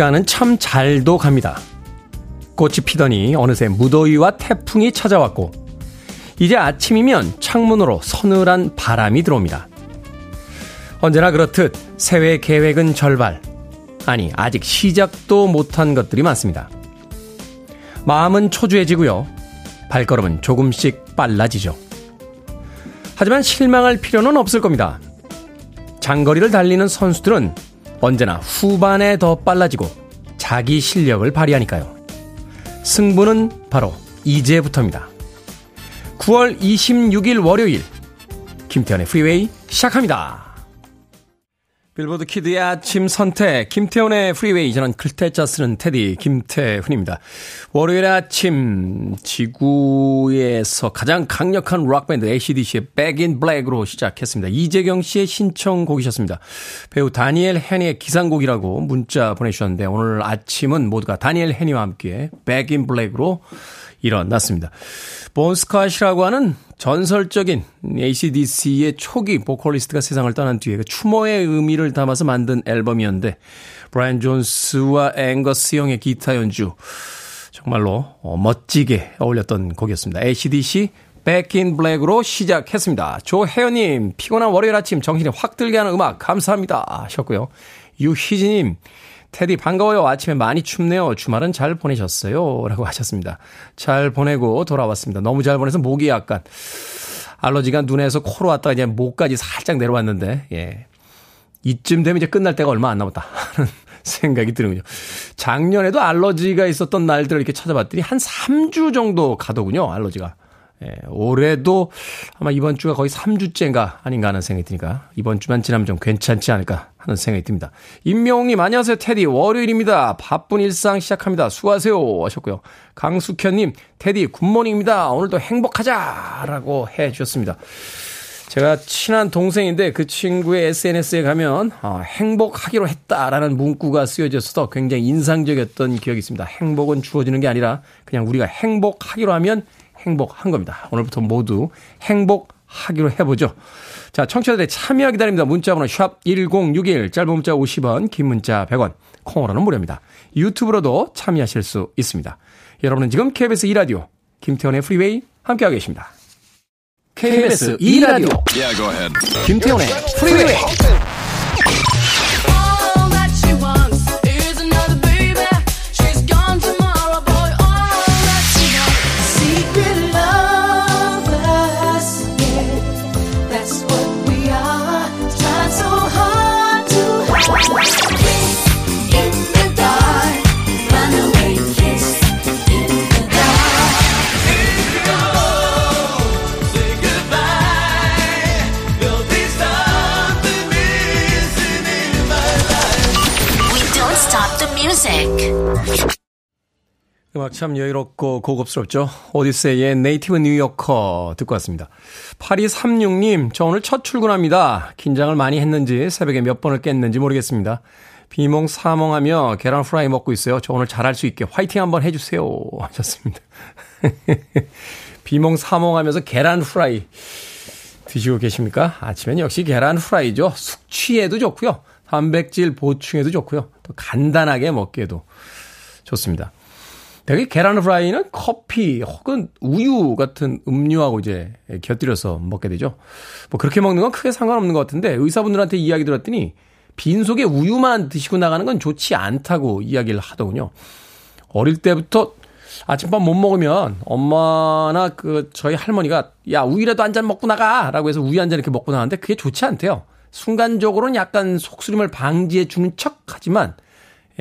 시간은 참 잘도 갑니다. 꽃이 피더니 어느새 무더위와 태풍이 찾아왔고 이제 아침이면 창문으로 서늘한 바람이 들어옵니다. 언제나 그렇듯 새해 계획은 절발, 아니 아직 시작도 못한 것들이 많습니다. 마음은 초조해지고요. 발걸음은 조금씩 빨라지죠. 하지만 실망할 필요는 없을 겁니다. 장거리를 달리는 선수들은 언제나 후반에 더 빨라지고 자기 실력을 발휘하니까요. 승부는 바로 이제부터입니다. 9월 26일 월요일 김태현의 프리웨이 시작합니다. 빌보드 키드의 아침 선택 김태훈의 프리웨이, 저는 클테짜 쓰는 테디 김태훈입니다. 월요일 아침 지구에서 가장 강력한 록밴드 AC/DC의 Back in Black으로 시작했습니다. 이재경 씨의 신청곡이셨습니다. 배우 다니엘 헤니의 기상곡이라고 문자 보내주셨는데 오늘 아침은 모두가 다니엘 헤니와 함께 Back in Black으로 일어났습니다. 본스카시라고 하는 전설적인 AC/DC의 초기 보컬리스트가 세상을 떠난 뒤에 그 추모의 의미를 담아서 만든 앨범이었는데 브라이언 존스와 앵거스 영의 기타 연주 정말로 멋지게 어울렸던 곡이었습니다. AC/DC Back in Black으로 시작했습니다. 조혜연님, 피곤한 월요일 아침 정신이 확 들게 하는 음악 감사합니다 하셨고요. 유희진님, 테디 반가워요. 아침에 많이 춥네요. 주말은 잘 보내셨어요? 라고 하셨습니다. 잘 보내고 돌아왔습니다. 너무 잘 보내서 목이 약간 알러지가 눈에서 코로 왔다가 이제 목까지 살짝 내려왔는데, 예, 이쯤 되면 이제 끝날 때가 얼마 안 남았다 하는 생각이 드는군요. 작년에도 알러지가 있었던 날들을 이렇게 찾아봤더니 한 3주 정도 가더군요, 알러지가. 예, 올해도 아마 이번 주가 거의 3주째인가 아닌가 하는 생각이 드니까 이번 주만 지나면 좀 괜찮지 않을까 하는 생각이 듭니다. 임명웅님, 안녕하세요 테디, 월요일입니다. 바쁜 일상 시작합니다. 수고하세요 하셨고요. 강숙현님, 테디 굿모닝입니다. 오늘도 행복하자 라고 해주셨습니다. 제가 친한 동생인데 그 친구의 SNS에 가면 행복하기로 했다라는 문구가 쓰여져서 굉장히 인상적이었던 기억이 있습니다. 행복은 주어지는 게 아니라 그냥 우리가 행복하기로 하면 행복한 겁니다. 오늘부터 모두 행복하기로 해보죠. 자, 청취자들의 참여 기다립니다. 문자번호 샵 1061, 짧은 문자 50원, 긴 문자 100원, 콩으로는 무료입니다. 유튜브로도 참여하실 수 있습니다. 여러분은 지금 KBS 2라디오 김태원의 프리웨이 함께하고 계십니다. KBS 2라디오 김태원의 프리웨이. 음악 참 여유롭고 고급스럽죠. 오디세이의 네이티브 뉴요커 듣고 왔습니다. 8236님, 저 오늘 첫 출근합니다. 긴장을 많이 했는지 새벽에 몇 번을 깼는지 모르겠습니다. 비몽사몽하며 계란 프라이 먹고 있어요. 저 오늘 잘할 수 있게 화이팅 한번 해주세요 하셨습니다. 비몽사몽하면서 계란 프라이 드시고 계십니까? 아침엔 역시 계란 프라이죠. 숙취에도 좋고요, 단백질 보충에도 좋고요, 또 간단하게 먹기에도 좋습니다. 되게 계란 프라이는 커피 혹은 우유 같은 음료하고 이제 곁들여서 먹게 되죠. 뭐 그렇게 먹는 건 크게 상관없는 것 같은데 의사분들한테 이야기 들었더니 빈속에 우유만 드시고 나가는 건 좋지 않다고 이야기를 하더군요. 어릴 때부터 아침밥 못 먹으면 엄마나 그 저희 할머니가 야, 우유라도 한 잔 먹고 나가 라고 해서 우유 한 잔 이렇게 먹고 나가는데 그게 좋지 않대요. 순간적으로는 약간 속쓰림을 방지해 주는 척 하지만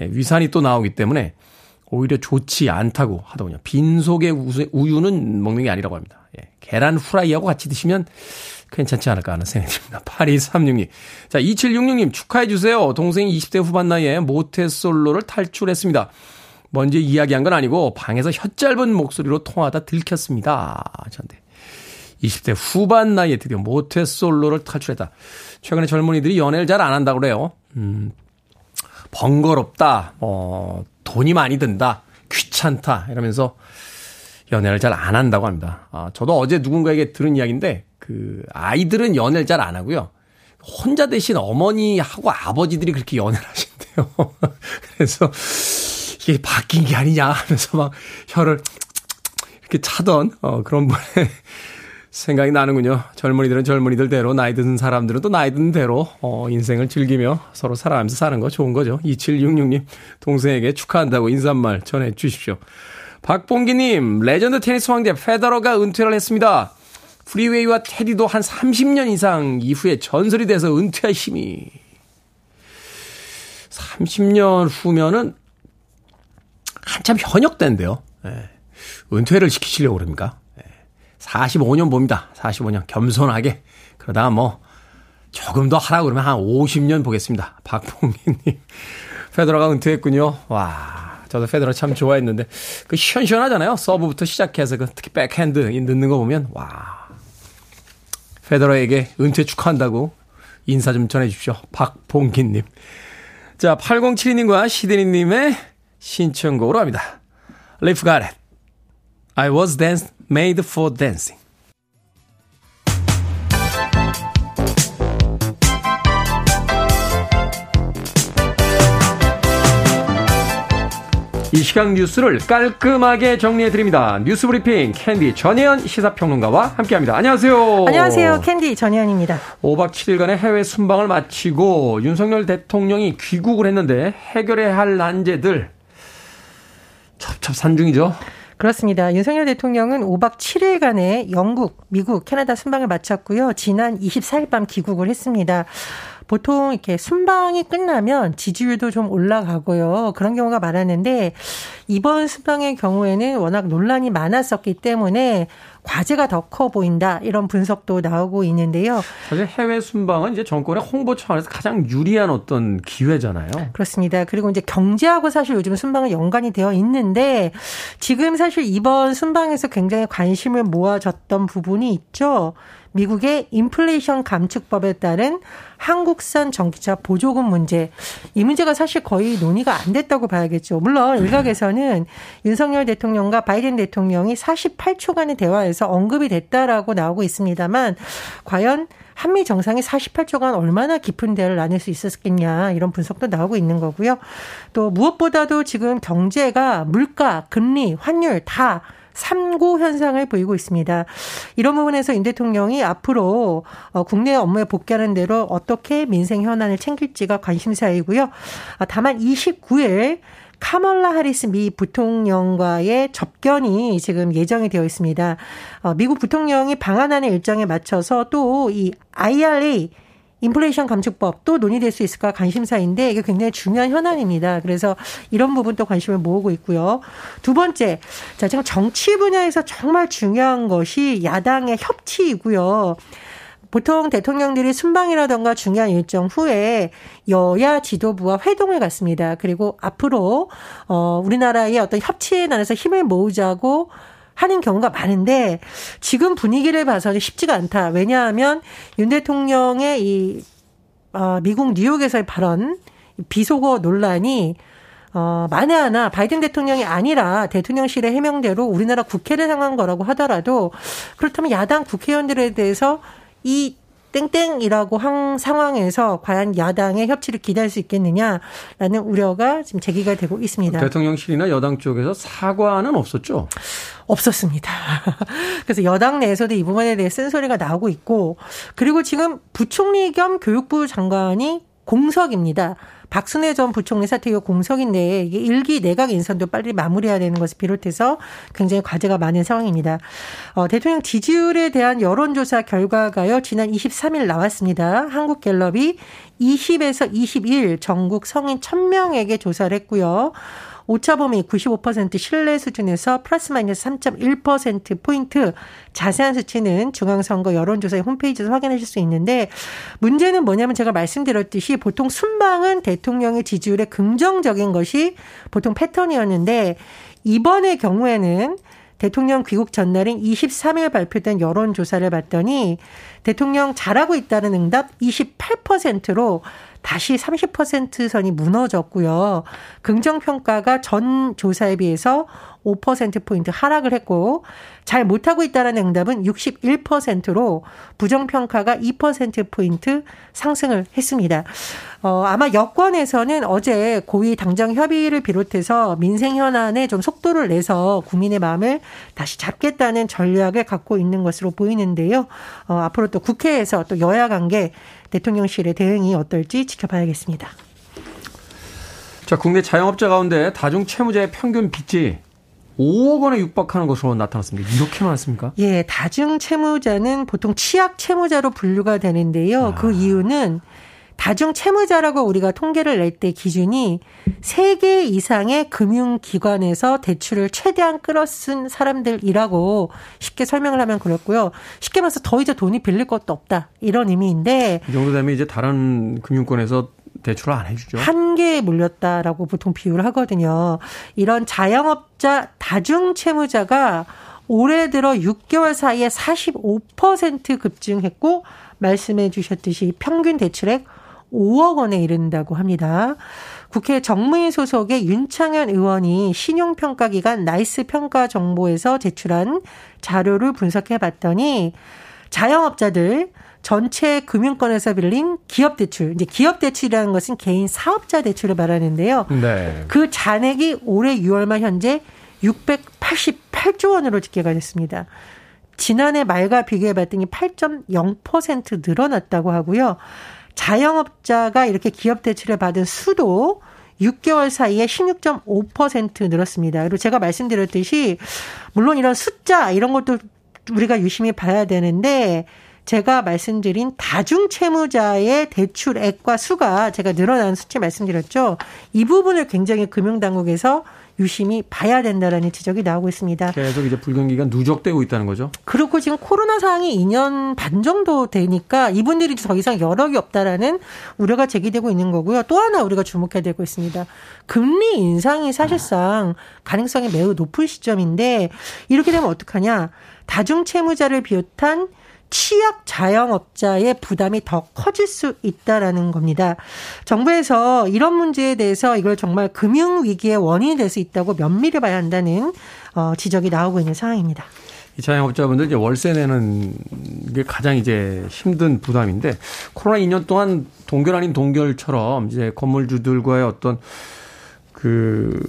위산이 또 나오기 때문에 오히려 좋지 않다고 하더군요. 빈속에 우유는 먹는 게 아니라고 합니다. 예, 계란 후라이하고 같이 드시면 괜찮지 않을까 하는 생각이 듭니다. 8236님. 자, 2766님, 축하해 주세요. 동생이 20대 후반 나이에 모태솔로를 탈출했습니다. 먼저 이야기한 건 아니고 방에서 혓짧은 목소리로 통화하다 들켰습니다. 저한테 20대 후반 나이에 드디어 모태솔로를 탈출했다. 최근에 젊은이들이 연애를 잘 안 한다고 그래요. 번거롭다, 돈이 많이 든다, 귀찮다 이러면서 연애를 잘 안 한다고 합니다. 아, 저도 어제 누군가에게 들은 이야기인데 그 아이들은 연애를 잘 안 하고요, 혼자 대신 어머니하고 아버지들이 그렇게 연애를 하신대요. 거예요. 그래서 이게 바뀐 게 아니냐 하면서 막 혀를 이렇게 차던 그런 분의 생각이 나는군요. 젊은이들은 젊은이들대로, 나이 드는 사람들은 또 나이 드는 대로 인생을 즐기며 서로 살아가면서 사는 거 좋은 거죠. 2766님 동생에게 축하한다고 인사말 전해 주십시오. 박봉기님, 레전드 테니스 황제 페더러가 은퇴를 했습니다. 프리웨이와 테디도 한 30년 이상 이후에 전설이 돼서 은퇴할 힘이. 30년 후면은 한참 현역 때인데요. 예. 은퇴를 시키시려고 그럽니까? 예. 45년 봅니다. 45년 겸손하게. 그러다가 뭐 조금 더 하라고 그러면 한 50년 보겠습니다. 박봉기님, 페더러가 은퇴했군요. 와. 저도 페더러 참 좋아했는데 그 시원시원하잖아요. 서브부터 시작해서 그 특히 백핸드 넣는 거 보면 와. 페더러에게 은퇴 축하한다고 인사 좀 전해 주십시오. 박봉기님. 자, 8072님과 시드니님의 신청곡으로 합니다. Lev Garrett, I was made for dancing. 이 시각 뉴스를 깔끔하게 정리해드립니다. 뉴스브리핑 캔디 전혜연 시사평론가와 함께합니다. 안녕하세요. 안녕하세요. 캔디 전혜연입니다. 5박 7일간의 해외 순방을 마치고 윤석열 대통령이 귀국을 했는데 해결해야 할 난제들 첩첩산중이죠. 그렇습니다. 윤석열 대통령은 5박 7일간의 영국, 미국, 캐나다 순방을 마쳤고요. 지난 24일 밤 귀국을 했습니다. 보통 이렇게 순방이 끝나면 지지율도 좀 올라가고요. 그런 경우가 많았는데 이번 순방의 경우에는 워낙 논란이 많았었기 때문에 과제가 더 커 보인다, 이런 분석도 나오고 있는데요. 사실 해외 순방은 이제 정권의 홍보 차원에서 가장 유리한 어떤 기회잖아요. 그렇습니다. 그리고 이제 경제하고 사실 요즘 순방은 연관이 되어 있는데 지금 사실 이번 순방에서 굉장히 관심을 모아졌던 부분이 있죠. 미국의 인플레이션 감축법에 따른 한국산 전기차 보조금 문제. 이 문제가 사실 거의 논의가 안 됐다고 봐야겠죠. 물론 일각에서는 윤석열 대통령과 바이든 대통령이 48초간의 대화에서 언급이 됐다라고 나오고 있습니다만 과연 한미 정상이 48초간 얼마나 깊은 대화를 나눌 수 있었겠냐, 이런 분석도 나오고 있는 거고요. 또 무엇보다도 지금 경제가 물가, 금리, 환율 다 삼고 현상을 보이고 있습니다. 이런 부분에서 윤 대통령이 앞으로 국내 업무에 복귀하는 대로 어떻게 민생 현안을 챙길지가 관심사이고요. 다만 29일 카멀라 하리스 미 부통령과의 접견이 지금 예정이 되어 있습니다. 미국 부통령이 방한하는 일정에 맞춰서 또 이 IRA 인플레이션 감축법도 논의될 수 있을까 관심사인데 이게 굉장히 중요한 현안입니다. 그래서 이런 부분도 관심을 모으고 있고요. 두 번째, 자, 지금 정치 분야에서 정말 중요한 것이 야당의 협치이고요. 보통 대통령들이 순방이라든가 중요한 일정 후에 여야 지도부와 회동을 갖습니다. 그리고 앞으로 우리나라의 어떤 협치에 관해서 힘을 모으자고 하는 경우가 많은데 지금 분위기를 봐서는 쉽지가 않다. 왜냐하면 윤 대통령의 이 미국 뉴욕에서의 발언, 비속어 논란이 만에 하나 바이든 대통령이 아니라 대통령실의 해명대로 우리나라 국회를 향한 거라고 하더라도 그렇다면 야당 국회의원들에 대해서 이 땡땡이라고 한 상황에서 과연 야당의 협치를 기대할 수 있겠느냐라는 우려가 지금 제기가 되고 있습니다. 대통령실이나 여당 쪽에서 사과는 없었죠? 없었습니다. 그래서 여당 내에서도 이 부분에 대해 쓴소리가 나오고 있고, 그리고 지금 부총리 겸 교육부 장관이 공석입니다. 박순애 전 부총리 사퇴 이후 공석인데 이게 1기 내각 인선도 빨리 마무리해야 되는 것을 비롯해서 굉장히 과제가 많은 상황입니다. 대통령 지지율에 대한 여론조사 결과가요, 지난 23일 나왔습니다. 한국갤럽이 20에서 21 전국 성인 1000명에게 조사를 했고요. 오차범위 95% 신뢰 수준에서 플러스 마이너스 3.1%포인트. 자세한 수치는 중앙선거 여론조사의 홈페이지에서 확인하실 수 있는데 문제는 뭐냐면 제가 말씀드렸듯이 보통 순방은 대통령의 지지율에 긍정적인 것이 보통 패턴이었는데 이번의 경우에는 대통령 귀국 전날인 23일 발표된 여론조사를 봤더니 대통령 잘하고 있다는 응답 28%로 다시 30% 선이 무너졌고요. 긍정평가가 전 조사에 비해서 5%포인트 하락을 했고, 잘 못하고 있다는 응답은 61%로 부정평가가 2%포인트 상승을 했습니다. 아마 여권에서는 어제 고위 당정 협의를 비롯해서 민생 현안에 좀 속도를 내서 국민의 마음을 다시 잡겠다는 전략을 갖고 있는 것으로 보이는데요. 앞으로 또 국회에서 또 여야 관계, 대통령실의 대응이 어떨지 지켜봐야겠습니다. 자, 국내 자영업자 가운데 다중채무자의 평균 빚이 5억 원에 육박하는 것으로 나타났습니다. 이렇게 많습니까? 예, 다중채무자는 보통 취약채무자로 분류가 되는데요. 그 이유는 다중채무자라고 우리가 통계를 낼 때 기준이 3개 이상의 금융기관에서 대출을 최대한 끌어쓴 사람들이라고 쉽게 설명을 하면 그렇고요. 쉽게 말해서 더 이제 돈이 빌릴 것도 없다, 이런 의미인데, 이 정도 되면 이제 다른 금융권에서 대출을 안 해주죠. 한계에 물렸다라고 보통 비유를 하거든요. 이런 자영업자 다중채무자가 올해 들어 6개월 사이에 45% 급증했고, 말씀해 주셨듯이 평균 대출액 5억 원에 이른다고 합니다. 국회 정무위 소속의 윤창현 의원이 신용평가기관 나이스 평가 정보에서 제출한 자료를 분석해 봤더니, 자영업자들 전체 금융권에서 빌린 기업 대출, 이제 기업 대출이라는 것은 개인 사업자 대출을 말하는데요. 네. 그 잔액이 올해 6월 말 현재 688조 원으로 집계가 됐습니다. 지난해 말과 비교해봤더니 8.0% 늘어났다고 하고요. 자영업자가 이렇게 기업 대출을 받은 수도 6개월 사이에 16.5% 늘었습니다. 그리고 제가 말씀드렸듯이, 물론 이런 숫자 이런 것도 우리가 유심히 봐야 되는데, 제가 말씀드린 다중채무자의 대출액과 수가 제가 늘어난 수치 말씀드렸죠. 이 부분을 굉장히 금융당국에서 유심히 봐야 된다라는 지적이 나오고 있습니다. 계속 이제 불경기가 누적되고 있다는 거죠. 그렇고 지금 코로나 상황이 2년 반 정도 되니까 이분들이 더 이상 여력이 없다라는 우려가 제기되고 있는 거고요. 또 하나 우리가 주목해야 되고 있습니다. 금리 인상이 사실상 가능성이 매우 높은 시점인데, 이렇게 되면 어떡하냐. 다중채무자를 비롯한 취약 자영업자의 부담이 더 커질 수 있다라는 겁니다. 정부에서 이런 문제에 대해서 이걸 정말 금융위기의 원인이 될 수 있다고 면밀히 봐야 한다는 지적이 나오고 있는 상황입니다. 이 자영업자분들 이제 월세 내는 게 가장 이제 힘든 부담인데, 코로나 2년 동안 동결 아닌 동결처럼 이제 건물주들과의 어떤 그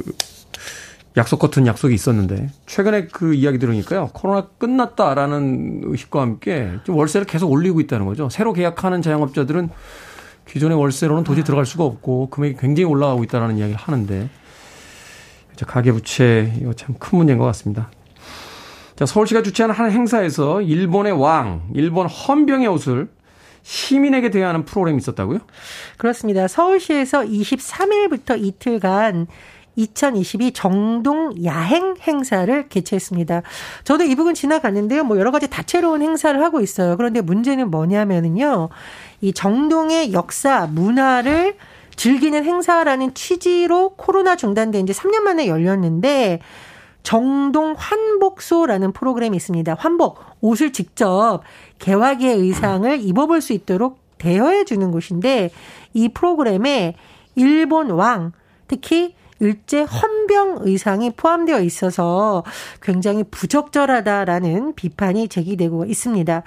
약속 같은 약속이 있었는데, 최근에 그 이야기 들으니까요, 코로나 끝났다라는 의식과 함께 월세를 계속 올리고 있다는 거죠. 새로 계약하는 자영업자들은 기존의 월세로는 도저히 들어갈 수가 없고 금액이 굉장히 올라가고 있다는 이야기를 하는데, 가계부채 이거 참 큰 문제인 것 같습니다. 자, 서울시가 주최한 한 행사에서 일본의 왕, 일본 헌병의 옷을 시민에게 대여하는 프로그램이 있었다고요? 그렇습니다. 서울시에서 23일부터 이틀간 2022 정동 야행 행사를 개최했습니다. 저도 이 부분 지나갔는데요. 뭐 여러 가지 다채로운 행사를 하고 있어요. 그런데 문제는 뭐냐면은요, 이 정동의 역사, 문화를 즐기는 행사라는 취지로 코로나 중단된 지 3년 만에 열렸는데, 정동 환복소라는 프로그램이 있습니다. 환복, 옷을 직접 개화기의 의상을 입어볼 수 있도록 대여해 주는 곳인데, 이 프로그램에 일본 왕, 특히 일제 헌병 의상이 포함되어 있어서 굉장히 부적절하다라는 비판이 제기되고 있습니다.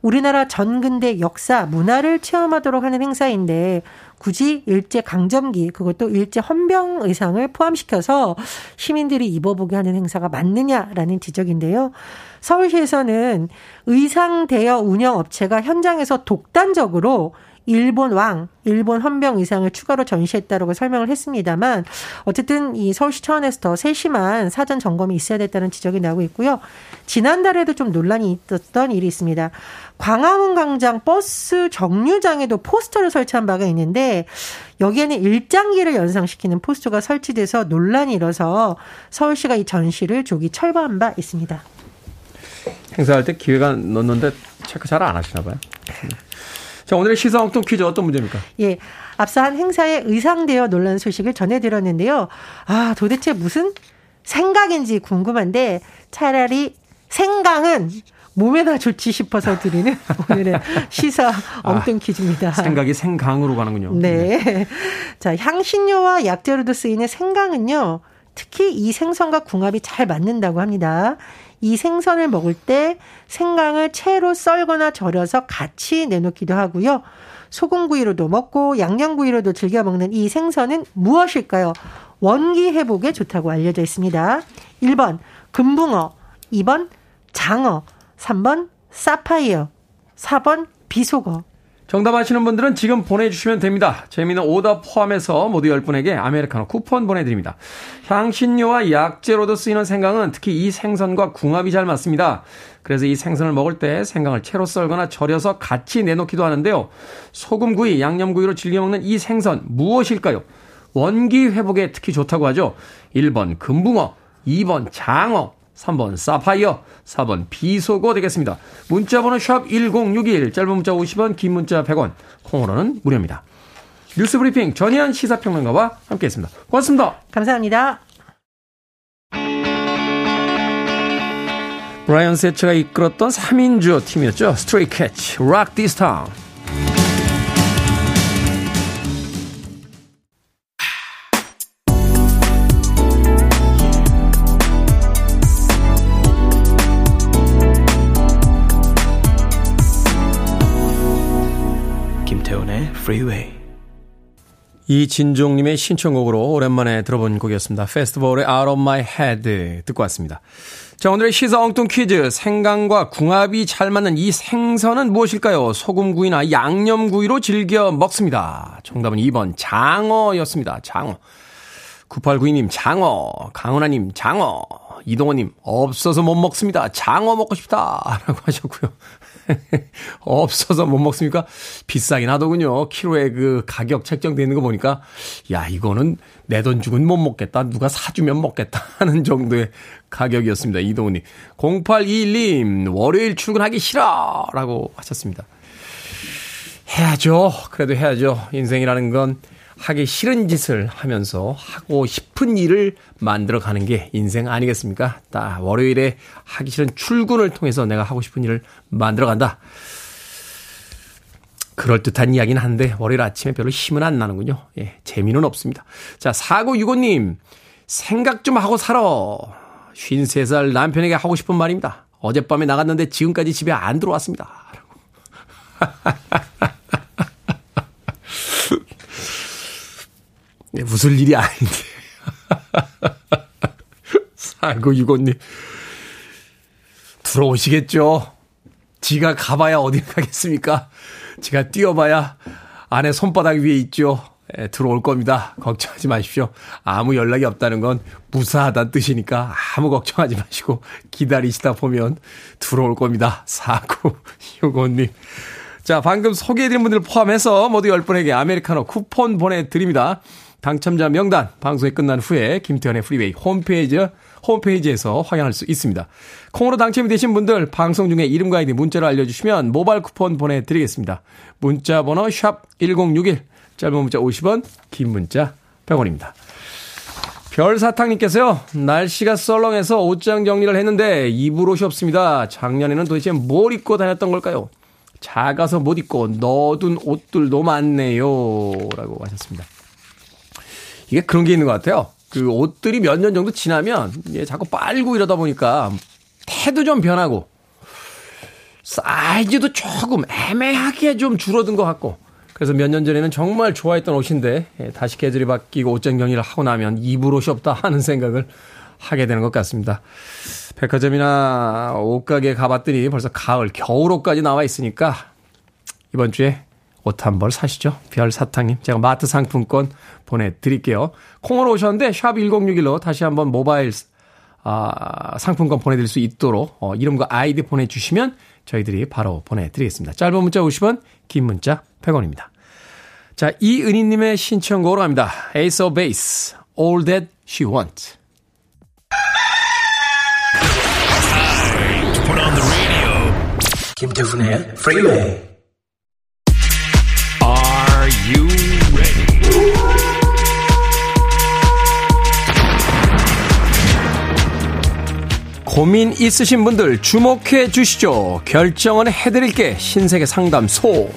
우리나라 전근대 역사, 문화를 체험하도록 하는 행사인데, 굳이 일제 강점기, 그것도 일제 헌병 의상을 포함시켜서 시민들이 입어보게 하는 행사가 맞느냐라는 지적인데요. 서울시에서는 의상 대여 운영 업체가 현장에서 독단적으로 일본 왕, 일본 헌병 의상을 추가로 전시했다라고 설명을 했습니다만, 어쨌든 이 서울시 차원에서 더 세심한 사전 점검이 있어야 됐다는 지적이 나오고 있고요. 지난달에도 좀 논란이 있었던 일이 있습니다. 광화문 광장 버스 정류장에도 포스터를 설치한 바가 있는데, 여기에는 일장기를 연상시키는 포스터가 설치돼서 논란이 일어서 서울시가 이 전시를 조기 철거한 바 있습니다. 행사할 때 기회가 넣는데 체크 잘 안 하시나 봐요. 자, 오늘의 시사 엉뚱 퀴즈 어떤 문제입니까? 예, 앞서 한 행사의 의상 대여 논란 소식을 전해드렸는데요. 아, 도대체 무슨 생강인지 궁금한데, 차라리 생강은 몸에다 좋지 싶어서 드리는 오늘의 시사 엉뚱 퀴즈입니다. 생각이 생강으로 가는군요. 네. 네. 자, 향신료와 약재로도 쓰이는 생강은요. 특히 이 생선과 궁합이 잘 맞는다고 합니다. 이 생선을 먹을 때 생강을 채로 썰거나 절여서 같이 내놓기도 하고요. 소금구이로도 먹고 양념구이로도 즐겨 먹는 이 생선은 무엇일까요? 원기 회복에 좋다고 알려져 있습니다. 1번 금붕어, 2번 장어, 3번 사파이어, 4번 비속어. 정답 아시는 분들은 지금 보내주시면 됩니다. 재미있는 오답 포함해서 모두 10분에게 아메리카노 쿠폰 보내드립니다. 향신료와 약재로도 쓰이는 생강은 특히 이 생선과 궁합이 잘 맞습니다. 그래서 이 생선을 먹을 때 생강을 채로 썰거나 절여서 같이 내놓기도 하는데요. 소금구이, 양념구이로 즐겨 먹는 이 생선 무엇일까요? 원기 회복에 특히 좋다고 하죠. 1번 금붕어, 2번 장어, 3번 사파이어, 4번 비속어 되겠습니다. 문자번호 샵 1061, 짧은 문자 50원, 긴 문자 100원, 콩으로는 무료입니다. 뉴스브리핑 전희연 시사평론가와 함께했습니다. 고맙습니다. 감사합니다. 브라이언 세처가 이끌었던 3인조 팀이었죠. 스트레이캐치, 록 디스타운. Freeway. 이진종님의 신청곡으로 오랜만에 들어본 곡이었습니다. 페스티벌의 Out of My Head 듣고 왔습니다. 자, 오늘의 시사 엉뚱 퀴즈. 생강과 궁합이 잘 맞는 이 생선은 무엇일까요? 소금구이나 양념구이로 즐겨 먹습니다. 정답은 2번 장어였습니다. 장어. 9892님 장어, 강은하님 장어, 이동호님 없어서 못 먹습니다. 장어 먹고 싶다라고 하셨고요. 없어서 못 먹습니까? 비싸긴 하더군요. 키로에 그 가격 책정되어 있는 거 보니까, 야, 이거는 내 돈 주고는 못 먹겠다. 누가 사주면 먹겠다 하는 정도의 가격이었습니다. 이동훈님. 0821님, 월요일 출근하기 싫어! 라고 하셨습니다. 해야죠. 그래도 해야죠. 인생이라는 건 하기 싫은 짓을 하면서 하고 싶은 일을 만들어가는 게 인생 아니겠습니까? 딱 월요일에 하기 싫은 출근을 통해서 내가 하고 싶은 일을 만들어간다. 그럴듯한 이야기는 한데 월요일 아침에 별로 힘은 안 나는군요. 예, 재미는 없습니다. 자, 4965님 생각 좀 하고 살아. 53살 남편에게 하고 싶은 말입니다. 어젯밤에 나갔는데 지금까지 집에 안 들어왔습니다. 네, 웃을 일이 아닌데. 4965님. 들어오시겠죠. 지가 가봐야 어디 가겠습니까? 지가 뛰어봐야 아내 손바닥 위에 있죠. 네, 들어올 겁니다. 걱정하지 마십시오. 아무 연락이 없다는 건 무사하다는 뜻이니까 아무 걱정하지 마시고 기다리시다 보면 들어올 겁니다. 4965님. 자, 방금 소개해드린 분들 포함해서 모두 10분에게 아메리카노 쿠폰 보내드립니다. 당첨자 명단 방송이 끝난 후에 김태현의 프리웨이 홈페이지에서 확인할 수 있습니다. 콩으로 당첨이 되신 분들 방송 중에 이름과 아이디 문자로 알려주시면 모바일 쿠폰 보내드리겠습니다. 문자 번호 샵1061 짧은 문자 50원 긴 문자 100원입니다. 별사탕님께서요. 날씨가 썰렁해서 옷장 정리를 했는데 입을 옷이 없습니다. 작년에는 도대체 뭘 입고 다녔던 걸까요? 작아서 못 입고 넣어둔 옷들도 많네요. 라고 하셨습니다. 이게 그런 게 있는 것 같아요. 그 옷들이 몇 년 정도 지나면 자꾸 빨고 이러다 보니까 태도 좀 변하고 사이즈도 조금 애매하게 좀 줄어든 것 같고 그래서 몇 년 전에는 정말 좋아했던 옷인데 다시 계절이 바뀌고 옷장 정리를 하고 나면 입을 옷이 없다 하는 생각을 하게 되는 것 같습니다. 백화점이나 옷가게 가봤더니 벌써 가을, 겨울옷까지 나와 있으니까 이번 주에 옷 한 벌 사시죠. 별사탕님. 제가 마트 상품권 보내드릴게요. 콩으로 오셨는데 샵 1061로 다시 한번 모바일 상품권 보내드릴 수 있도록 이름과 아이디 보내주시면 저희들이 바로 보내드리겠습니다. 짧은 문자 50원, 긴 문자 100원입니다. 자, 이은희님의 신청곡으로 갑니다. Ace of Base, All That She Wants. 김태훈의 프리웨이. Are you ready? 고민 있으신 분들 주목해 주시죠. 결정은 해드릴게. 신세계 상담소.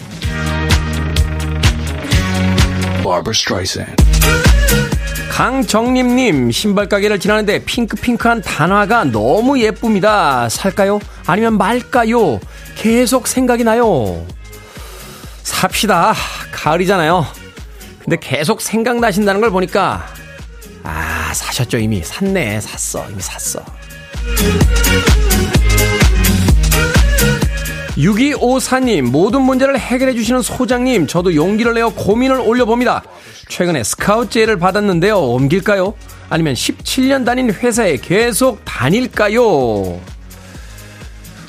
강정림님, 신발 가게를 지나는데 핑크핑크한 단화가 너무 예쁩니다. 살까요? 아니면 말까요? 계속 생각이 나요. 삽시다. 가을이잖아요. 근데 계속 생각나신다는 걸 보니까 아, 사셨죠. 이미 샀네. 샀어. 이미 샀어. 6254님, 모든 문제를 해결해 주시는 소장님, 저도 용기를 내어 고민을 올려봅니다. 최근에 스카우트제를 받았는데요. 옮길까요? 아니면 17년 다닌 회사에 계속 다닐까요?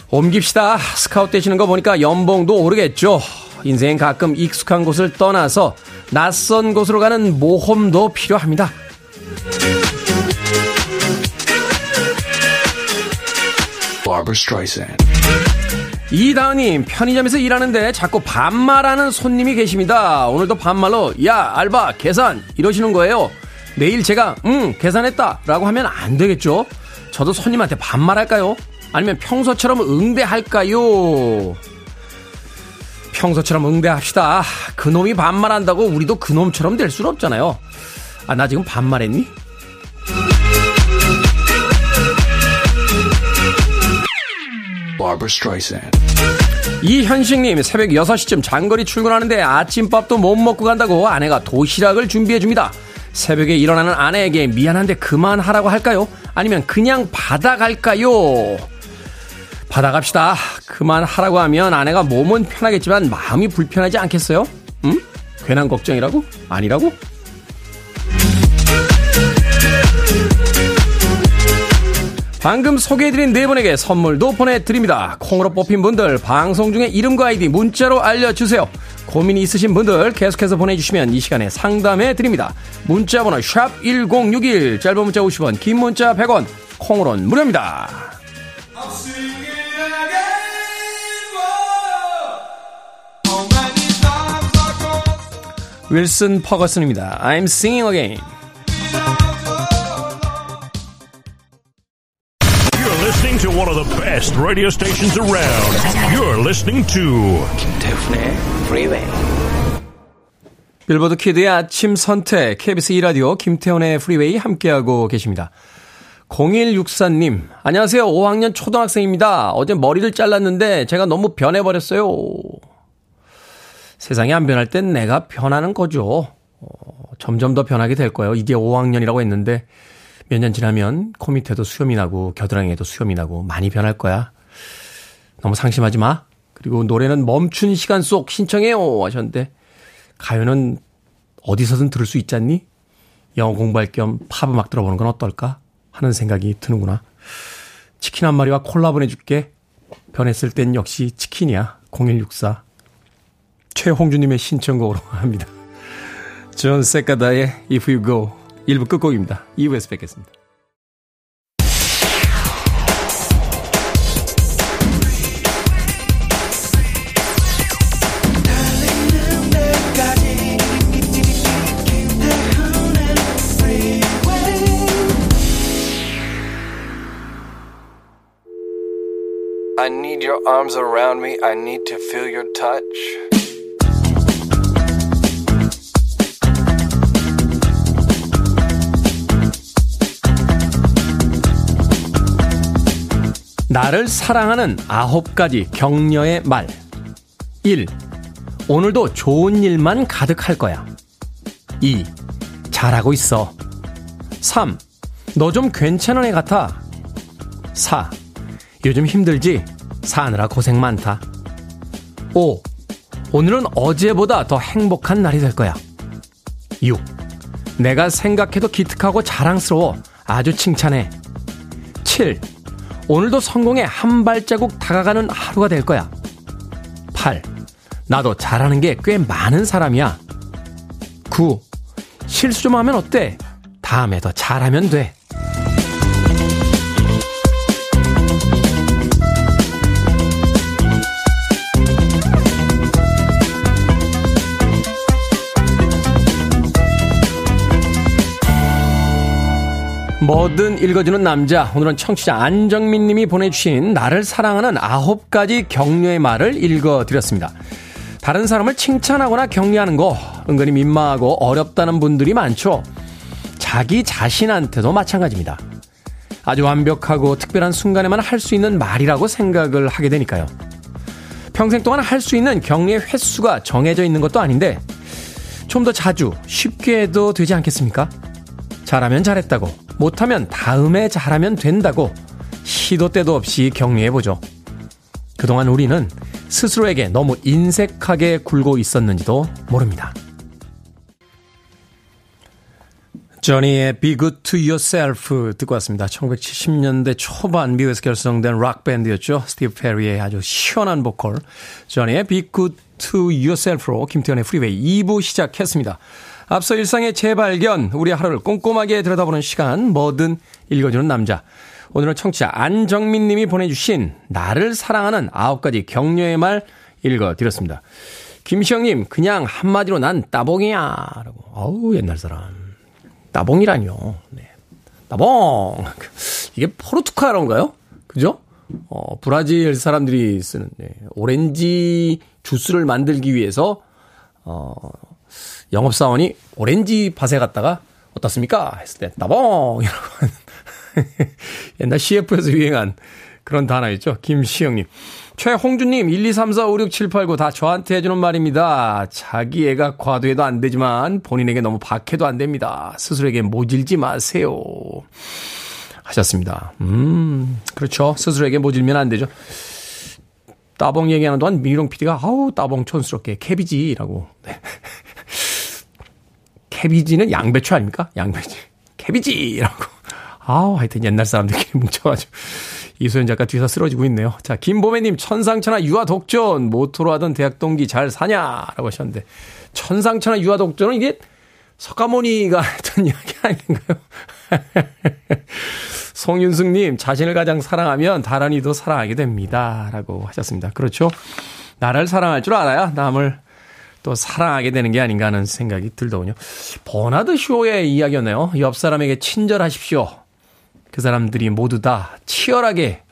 옮깁시다. 스카우트 되시는 거 보니까 연봉도 오르겠죠. 인생은 가끔 익숙한 곳을 떠나서 낯선 곳으로 가는 모험도 필요합니다. 이다은님, 편의점에서 일하는데 자꾸 반말하는 손님이 계십니다. 오늘도 반말로 야 알바 계산 이러시는 거예요. 내일 제가 계산했다 라고 하면 안 되겠죠. 저도 손님한테 반말할까요? 아니면 평소처럼 응대할까요? 평소처럼 응대합시다. 그놈이 반말한다고 우리도 그놈처럼 될 순 없잖아요. 아, 나 지금 반말했니? 8. 이현식님, 새벽 6시쯤 장거리 출근하는데 아침밥도 못 먹고 간다고 아내가 도시락을 준비해줍니다. 새벽에 일어나는 아내에게 미안한데 그만하라고 할까요? 아니면 그냥 받아갈까요? 받아갑시다. 그만하라고 하면 아내가 몸은 편하겠지만 마음이 불편하지 않겠어요? 응? 괜한 걱정이라고? 아니라고? 방금 소개해드린 네 분에게 선물도 보내드립니다. 콩으로 뽑힌 분들 방송 중에 이름과 아이디 문자로 알려주세요. 고민이 있으신 분들 계속해서 보내주시면 이 시간에 상담해드립니다. 문자번호 샵1061, 짧은 문자 50원, 긴 문자 100원, 콩으로는 무료입니다. 윌슨 퍼거슨입니다. I'm singing again. To one of the best radio stations around. You're listening to 김태훈의 Freeway. 빌보드 키드의 아침 선택 KBS 2라디오 김태훈의 Freeway 함께하고 계십니다. 0164님, 안녕하세요. 5학년 초등학생입니다. 어제 머리를 잘랐는데 제가 너무 변해버렸어요. 세상이 안 변할 땐 내가 변하는 거죠. 점점 더 변하게 될 거예요. 이게 5학년이라고 했는데 몇 년 지나면 코 밑에도 수염이 나고 겨드랑이에도 수염이 나고 많이 변할 거야. 너무 상심하지 마. 그리고 노래는 멈춘 시간 속 신청해요 하셨는데 가요는 어디서든 들을 수 있지 않니? 영어 공부할 겸 팝음악 들어보는 건 어떨까 하는 생각이 드는구나. 치킨 한 마리와 콜라 보내줄게. 변했을 땐 역시 치킨이야. 0164. 최홍주님의 신청곡으로 합니다. 존 세카다의 If You Go. 1부 끝곡입니다. 2부에서 뵙겠습니다. I need your arms around me. I need to feel your touch. 나를 사랑하는 9가지 격려의 말. 1. 오늘도 좋은 일만 가득할 거야. 2. 잘하고 있어. 3. 너 좀 괜찮은 애 같아. 4. 요즘 힘들지? 사느라 고생 많다. 5. 오늘은 어제보다 더 행복한 날이 될 거야. 6. 내가 생각해도 기특하고 자랑스러워. 아주 칭찬해. 7. 오늘도 성공에 한 발자국 다가가는 하루가 될 거야. 8. 나도 잘하는 게 꽤 많은 사람이야. 9. 실수 좀 하면 어때? 다음에 더 잘하면 돼. 뭐든 읽어주는 남자, 오늘은 청취자 안정민 님이 보내주신 나를 사랑하는 9가지 격려의 말을 읽어드렸습니다. 다른 사람을 칭찬하거나 격려하는 거 은근히 민망하고 어렵다는 분들이 많죠. 자기 자신한테도 마찬가지입니다. 아주 완벽하고 특별한 순간에만 할 수 있는 말이라고 생각을 하게 되니까요. 평생 동안 할 수 있는 격려의 횟수가 정해져 있는 것도 아닌데 좀 더 자주 쉽게 해도 되지 않겠습니까? 잘하면 잘했다고, 못하면 다음에 잘하면 된다고 시도 때도 없이 격려해보죠. 그동안 우리는 스스로에게 너무 인색하게 굴고 있었는지도 모릅니다. 조니의 Be Good To Yourself 듣고 왔습니다. 1970년대 초반 미국에서 결성된 록밴드였죠. 스티브 페리의 아주 시원한 보컬 조니의 Be Good To Yourself로 김태현의 프리웨이 2부 시작했습니다. 앞서 일상의 재발견, 우리 하루를 꼼꼼하게 들여다보는 시간, 뭐든 읽어주는 남자. 오늘은 청취자 안정민 님이 보내주신 나를 사랑하는 9가지 격려의 말 읽어드렸습니다. 김시영 님, 그냥 한마디로 난 따봉이야 라고. 어우, 옛날 사람. 따봉이라뇨. 네. 따봉. 이게 포르투갈어인가요? 그죠? 브라질 사람들이 쓰는, 네. 오렌지 주스를 만들기 위해서, 영업사원이 오렌지 밭에 갔다가 어떻습니까? 했을 때 따봉! 이라고 하는. 옛날 CF에서 유행한 그런 단어였죠. 김시영님. 최홍준님, 123456789 다 저한테 해주는 말입니다. 자기 애가 과도해도 안 되지만 본인에게 너무 박해도 안 됩니다. 스스로에게 모질지 마세요. 하셨습니다. 그렇죠. 스스로에게 모질면 안 되죠. 따봉 얘기하는 동안 민희룡 PD가 아우 따봉촌스럽게 캐비지라고. 네. 캐비지는 양배추 아닙니까? 양배추. 캐비지라고. 아우, 하여튼 옛날 사람들끼리 뭉쳐가지고. 이소연 작가 뒤에서 쓰러지고 있네요. 자, 김보매님, 천상천하 유아독존. 모토로 하던 대학 동기 잘 사냐라고 하셨는데. 천상천하 유아독존은 이게 석가모니가 했던 이야기 아닌가요? 송윤숙님, 자신을 가장 사랑하면 다란이도 사랑하게 됩니다. 라고 하셨습니다. 그렇죠. 나를 사랑할 줄 알아야 남을 또 사랑하게 되는 게 아닌가 하는 생각이 들더군요. 버나드 쇼의 이야기였네요. 옆 사람에게 친절하십시오. 그 사람들이 모두 다 치열하게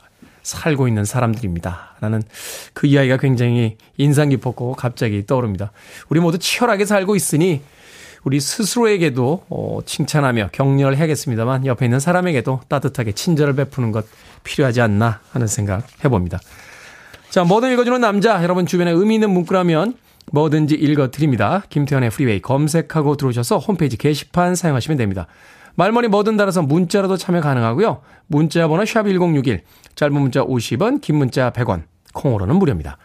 살고 있는 사람들입니다. 라는 그 이야기가 굉장히 인상 깊었고 갑자기 떠오릅니다. 우리 모두 치열하게 살고 있으니 우리 스스로에게도 칭찬하며 격려를 해야겠습니다만 옆에 있는 사람에게도 따뜻하게 친절을 베푸는 것 필요하지 않나 하는 생각 해봅니다. 자, 뭐든 읽어주는 남자, 여러분 주변에 의미 있는 문구라면 뭐든지 읽어드립니다. 김태현의 프리웨이 검색하고 들어오셔서 홈페이지 게시판 사용하시면 됩니다. 말머리 뭐든 달아서 문자로도 참여 가능하고요. 문자 번호 샵1061, 짧은 문자 50원, 긴 문자 100원, 콩으로는 무료입니다.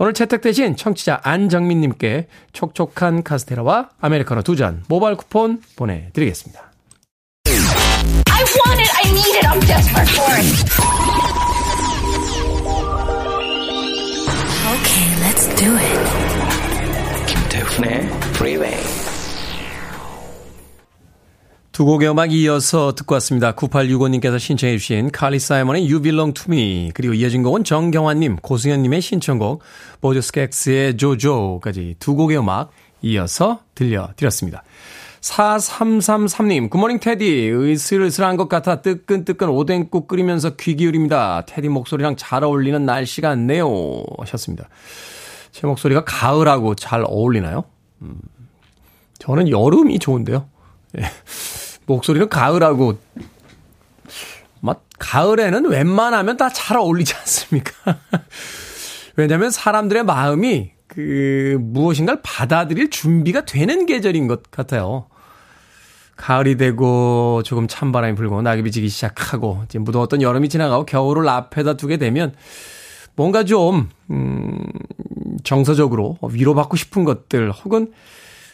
오늘 채택되신 청취자 안정민님께 촉촉한 카스테라와 아메리카노 2잔 모바일 쿠폰 보내드리겠습니다. I want it, I need it, I'm desperate for it. Okay, let's do it. 김태훈의 Freeway. 두 곡의 음악 이어서 듣고 왔습니다. 9865님께서 신청해 주신 칼리 사이먼의 You Belong To Me, 그리고 이어진 곡은 정경환님, 고승현님의 신청곡 보조스캑스의 조조까지 두 곡의 음악 이어서 들려드렸습니다. 4333님, 굿모닝 테디, 으슬으슬한 것 같아 뜨끈뜨끈 오뎅국 끓이면서 귀 기울입니다. 테디 목소리랑 잘 어울리는 날씨 같네요 하셨습니다. 제 목소리가 가을하고 잘 어울리나요? 저는 여름이 좋은데요. 목소리는 가을하고, 막, 가을에는 웬만하면 다 잘 어울리지 않습니까? 왜냐면 사람들의 마음이 무엇인가를 받아들일 준비가 되는 계절인 것 같아요. 가을이 되고, 조금 찬바람이 불고, 낙엽이 지기 시작하고, 이제 무더웠던 여름이 지나가고, 겨울을 앞에다 두게 되면, 뭔가 좀, 정서적으로 위로받고 싶은 것들, 혹은,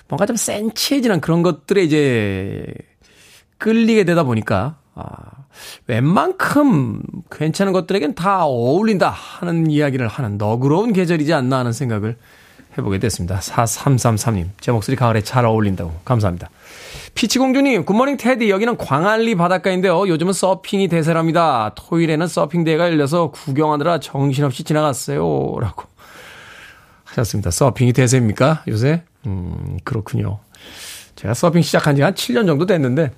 뭔가 좀 센치해지는 그런 것들에 이제 끌리게 되다 보니까, 웬만큼 괜찮은 것들에겐 다 어울린다 하는 이야기를 하는 너그러운 계절이지 않나 하는 생각을 해보게 됐습니다. 4333님, 제 목소리 가을에 잘 어울린다고 감사합니다. 피치공주님, 굿모닝 테디, 여기는 광안리 바닷가인데요. 요즘은 서핑이 대세랍니다. 토요일에는 서핑 대회가 열려서 구경하느라 정신없이 지나갔어요 라고 하셨습니다. 서핑이 대세입니까 요새? 그렇군요. 제가 서핑 시작한 지 한 7년 정도 됐는데,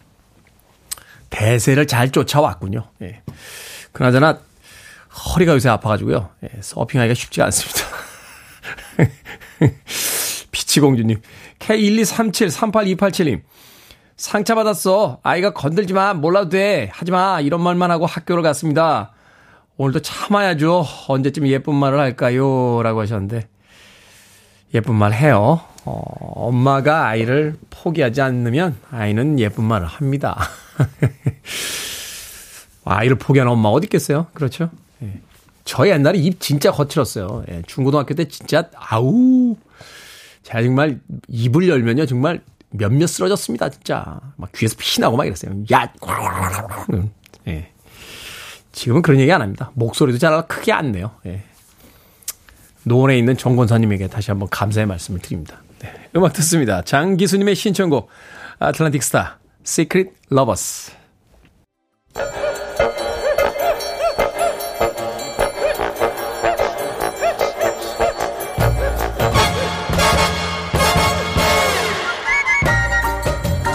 대세를 잘 쫓아왔군요. 예. 그나저나 허리가 요새 아파가지고요. 예, 서핑하기가 쉽지 않습니다. 피치공주님, K123738287님. 상처 받았어. 아이가 건들지 마. 몰라도 돼. 하지 마. 이런 말만 하고 학교를 갔습니다. 오늘도 참아야죠. 언제쯤 예쁜 말을 할까요? 라고 하셨는데, 예쁜 말 해요. 엄마가 아이를 포기하지 않으면 아이는 예쁜 말을 합니다. 아이를 포기하는 엄마 어디 있겠어요? 그렇죠? 예. 저 옛날에 입 진짜 거칠었어요. 예. 중고등학교 때 진짜 아우. 제가 정말 입을 열면요. 정말 몇몇 쓰러졌습니다. 진짜. 막 귀에서 피 나고 막 이랬어요. 야. 예. 지금은 그런 얘기 안 합니다. 목소리도 잘 크게 안 내요. 예. 노원에 있는 정권사님에게 다시 한번 감사의 말씀을 드립니다. 네. 음악 듣습니다. 장기수님의 신청곡 아틀란틱 스타 시크릿 러버스.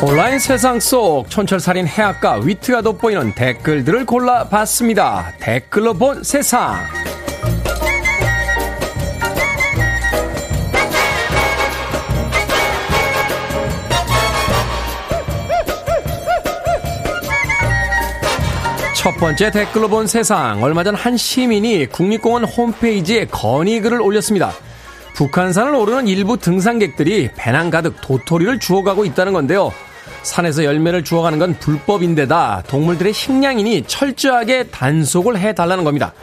온라인 세상 속 촌철살인 해악과 위트가 돋보이는 댓글들을 골라봤습니다. 댓글로 본 세상. 첫 번째 댓글로 본 세상. 얼마 전 한 시민이 국립공원 홈페이지에 건의글을 올렸습니다. 북한산을 오르는 일부 등산객들이 배낭 가득 도토리를 주워가고 있다는 건데요. 산에서 열매를 주워가는 건 불법인데다 동물들의 식량이니 철저하게 단속을 해달라는 겁니다.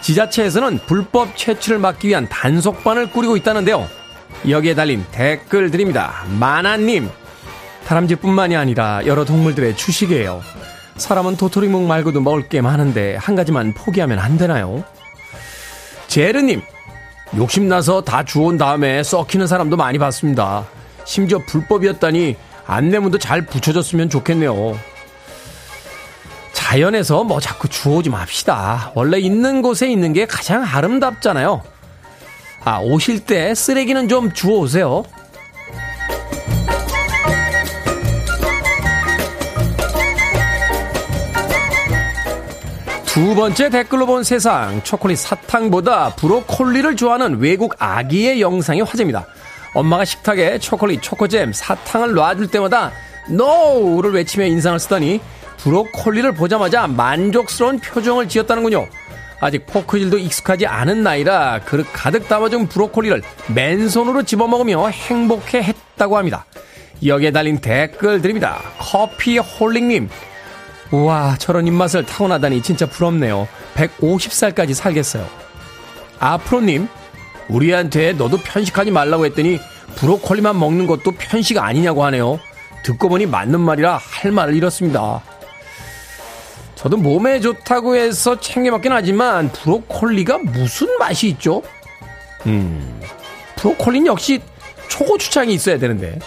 지자체에서는 불법 채취를 막기 위한 단속반을 꾸리고 있다는데요. 여기에 달린 댓글들입니다. 마나님, 다람쥐뿐만이 아니라 여러 동물들의 주식이에요. 사람은 도토리묵 말고도 먹을 게 많은데 한 가지만 포기하면 안 되나요? 제르님, 욕심나서 다 주워온 다음에 썩히는 사람도 많이 봤습니다. 심지어 불법이었다니 안내문도 잘 붙여줬으면 좋겠네요. 자연에서 뭐 자꾸 주워오지 맙시다. 원래 있는 곳에 있는 게 가장 아름답잖아요. 아, 오실 때 쓰레기는 좀 주워오세요. 두 번째 댓글로 본 세상. 초콜릿 사탕보다 브로콜리를 좋아하는 외국 아기의 영상이 화제입니다. 엄마가 식탁에 초콜릿, 초코잼, 사탕을 놔줄 때마다 NO를 외치며 인상을 쓰더니 브로콜리를 보자마자 만족스러운 표정을 지었다는군요. 아직 포크질도 익숙하지 않은 나이라 그릇 가득 담아준 브로콜리를 맨손으로 집어먹으며 행복해 했다고 합니다. 여기에 달린 댓글들입니다. 커피홀릭님, 우와, 저런 입맛을 타고나다니 진짜 부럽네요. 150살까지 살겠어요. 아프로님, 우리한테 너도 편식하지 말라고 했더니 브로콜리만 먹는 것도 편식 아니냐고 하네요. 듣고 보니 맞는 말이라 할 말을 잃었습니다. 저도 몸에 좋다고 해서 챙겨 먹긴 하지만 브로콜리가 무슨 맛이 있죠? 브로콜리는 역시 초고추장이 있어야 되는데.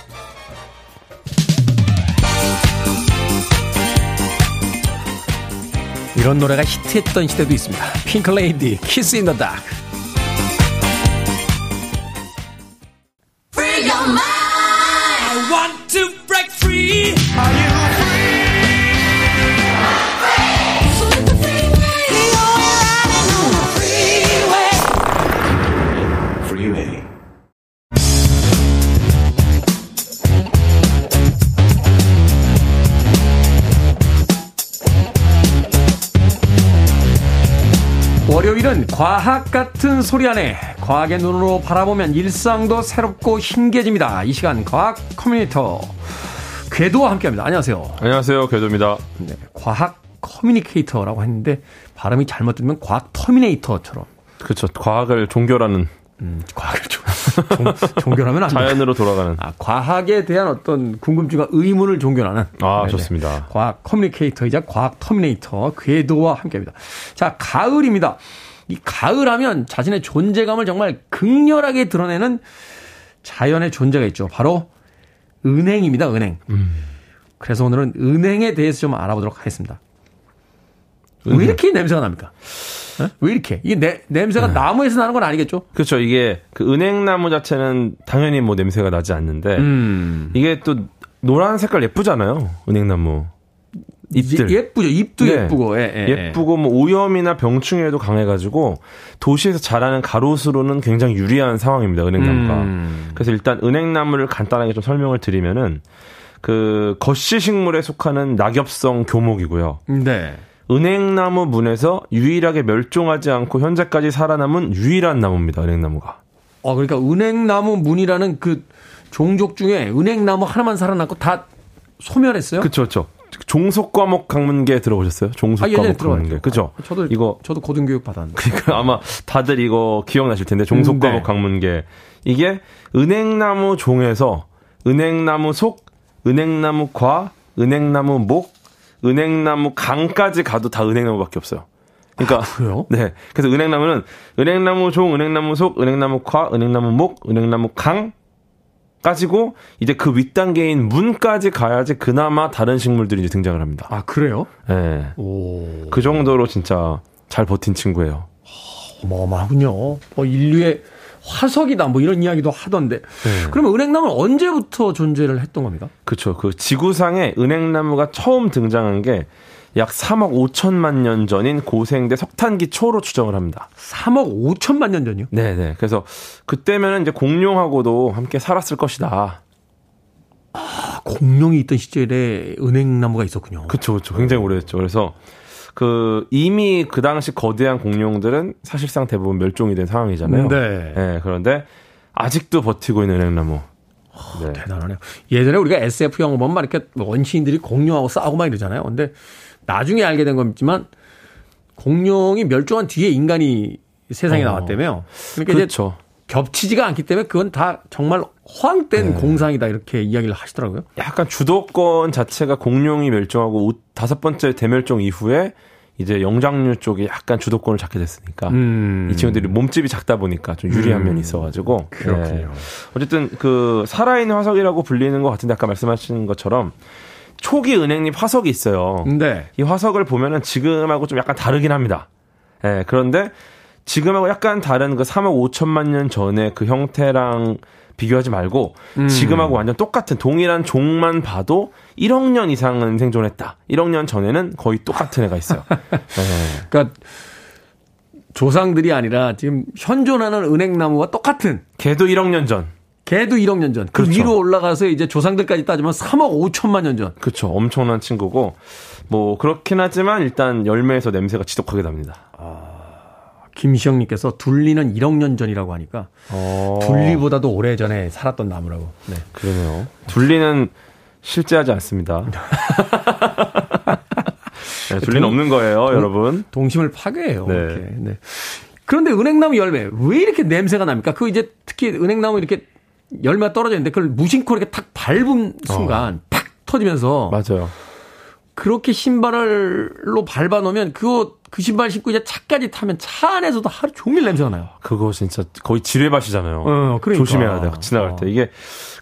이런 노래가 히트했던 시대도 있습니다. 핑클레이디, 키스 인 더 닥. 월요일은 과학 같은 소리 안에 과학의 눈으로 바라보면 일상도 새롭고 신기해집니다. 이 시간 과학 커뮤니케이터 궤도와 함께합니다. 안녕하세요. 안녕하세요. 궤도입니다. 네, 과학 커뮤니케이터라고 했는데 발음이 잘못 들면 과학 터미네이터처럼. 그렇죠. 과학을 종결하는. 과학을 종결하면 안 돼요. 자연으로 돌아가는. 아, 과학에 대한 어떤 궁금증과 의문을 종결하는. 아, 네네. 좋습니다. 과학 커뮤니케이터이자 과학 터미네이터 궤도와 함께합니다. 자, 가을입니다. 이 가을하면 자신의 존재감을 정말 극렬하게 드러내는 자연의 존재가 있죠. 바로 은행입니다. 은행. 그래서 오늘은 은행에 대해서 좀 알아보도록 하겠습니다. 왜 이렇게 냄새가 납니까? 네? 왜 이렇게? 이게 냄새가 나무에서 나는 건 아니겠죠? 그렇죠. 이게 그 은행나무 자체는 당연히 뭐 냄새가 나지 않는데 이게 또 노란 색깔 예쁘잖아요. 은행나무. 잎들. 예쁘죠. 잎도 네. 예쁘고. 예, 예, 예쁘고 뭐 오염이나 병충해에도 강해가지고 도시에서 자라는 가로수로는 굉장히 유리한 상황입니다. 은행나무가. 그래서 일단 은행나무를 간단하게 좀 설명을 드리면은 그 거시식물에 속하는 낙엽성 교목이고요. 네. 은행나무 문에서 유일하게 멸종하지 않고 현재까지 살아남은 유일한 나무입니다. 은행나무가. 아, 그러니까 은행나무 문이라는 그 종족 중에 은행나무 하나만 살아남고 다 소멸했어요? 그렇죠, 그렇죠. 종속과목 강문계 들어보셨어요? 종속과목 강문계. 그죠? 저도 고등교육 받았는데. 그러니까 아마 다들 이거 기억나실 텐데 종속과목 강문계. 이게 은행나무 종에서 은행나무 속, 은행나무 과, 은행나무 목, 은행나무 강까지 가도 다 은행나무밖에 없어요. 그러니까 아, 네. 그래서 은행나무는 은행나무 종, 은행나무 속, 은행나무 과, 은행나무 목, 은행나무 강 까지고 이제 그 윗단계인 문까지 가야지 그나마 다른 식물들이 이제 등장을 합니다. 아, 그래요? 네. 오. 그 정도로 진짜 잘 버틴 친구예요. 어마어마하군요. 인류의 화석이다 뭐 이런 이야기도 하던데. 네. 그러면 은행나무는 언제부터 존재를 했던 겁니까? 그렇죠. 그 지구상에 은행나무가 처음 등장한 게 약 3억 5천만 년 전인 고생대 석탄기 초로 추정을 합니다. 3억 5천만 년 전이요? 네네. 그래서 그때면은 이제 공룡하고도 함께 살았을 것이다. 아, 공룡이 있던 시절에 은행나무가 있었군요. 그렇죠, 그렇죠. 굉장히 오래됐죠. 그래서 그 이미 그 당시 거대한 공룡들은 사실상 대부분 멸종이 된 상황이잖아요. 네. 네. 그런데 아직도 버티고 있는 은행나무. 네. 대단하네요. 예전에 우리가 SF 영화 보면 막 이렇게 원시인들이 공룡하고 싸우고 막 이러잖아요. 근데 나중에 알게 된 건 있지만 공룡이 멸종한 뒤에 인간이 세상에 나왔다며요. 그러니까 그렇죠. 이제 겹치지가 않기 때문에 그건 다 정말 허황된 공상이다 이렇게 이야기를 하시더라고요. 약간 주도권 자체가 공룡이 멸종하고 5번째 대멸종 이후에 이제 영장류 쪽이 약간 주도권을 잡게 됐으니까 이 친구들이 몸집이 작다 보니까 좀 유리한 면이 있어가지고 그렇군요. 네. 어쨌든 그 살아있는 화석이라고 불리는 것 같은데 아까 말씀하신 것처럼 초기 은행잎 화석이 있어요. 네. 이 화석을 보면은 지금하고 좀 약간 다르긴 합니다. 예, 그런데 지금하고 약간 다른 그 3억 5천만 년 전의 그 형태랑 비교하지 말고 지금하고 완전 똑같은 동일한 종만 봐도 1억 년 이상은 생존했다. 1억 년 전에는 거의 똑같은 애가 있어요. 예. 그러니까 조상들이 아니라 지금 현존하는 은행나무와 똑같은. 걔도 1억 년 전. 그 그렇죠. 위로 올라가서 이제 조상들까지 따지면 3억 5천만 년 전. 그렇죠. 엄청난 친구고 뭐 그렇긴 하지만 일단 열매에서 냄새가 지독하게 납니다. 아, 김시영님께서 둘리는 1억 년 전이라고 하니까 둘리보다도 오래전에 살았던 나무라고. 네, 그러네요. 둘리는 실제하지 않습니다. 네, 둘리는 없는 거예요, 여러분. 동심을 파괴해요. 네. 이렇게. 네. 그런데 은행나무 열매 왜 이렇게 냄새가 납니까? 그 이제 특히 은행나무 이렇게 열매가 떨어져 있는데 그걸 무심코 이렇게 탁 밟은 순간 팍 터지면서 맞아요. 그렇게 신발로 밟아 놓으면 그 신발 신고 이제 차까지 타면 차 안에서도 하루 종일 냄새가 나요. 그거 진짜 거의 지뢰밭이잖아요. 그러니까. 조심해야 돼요. 지나갈 때. 이게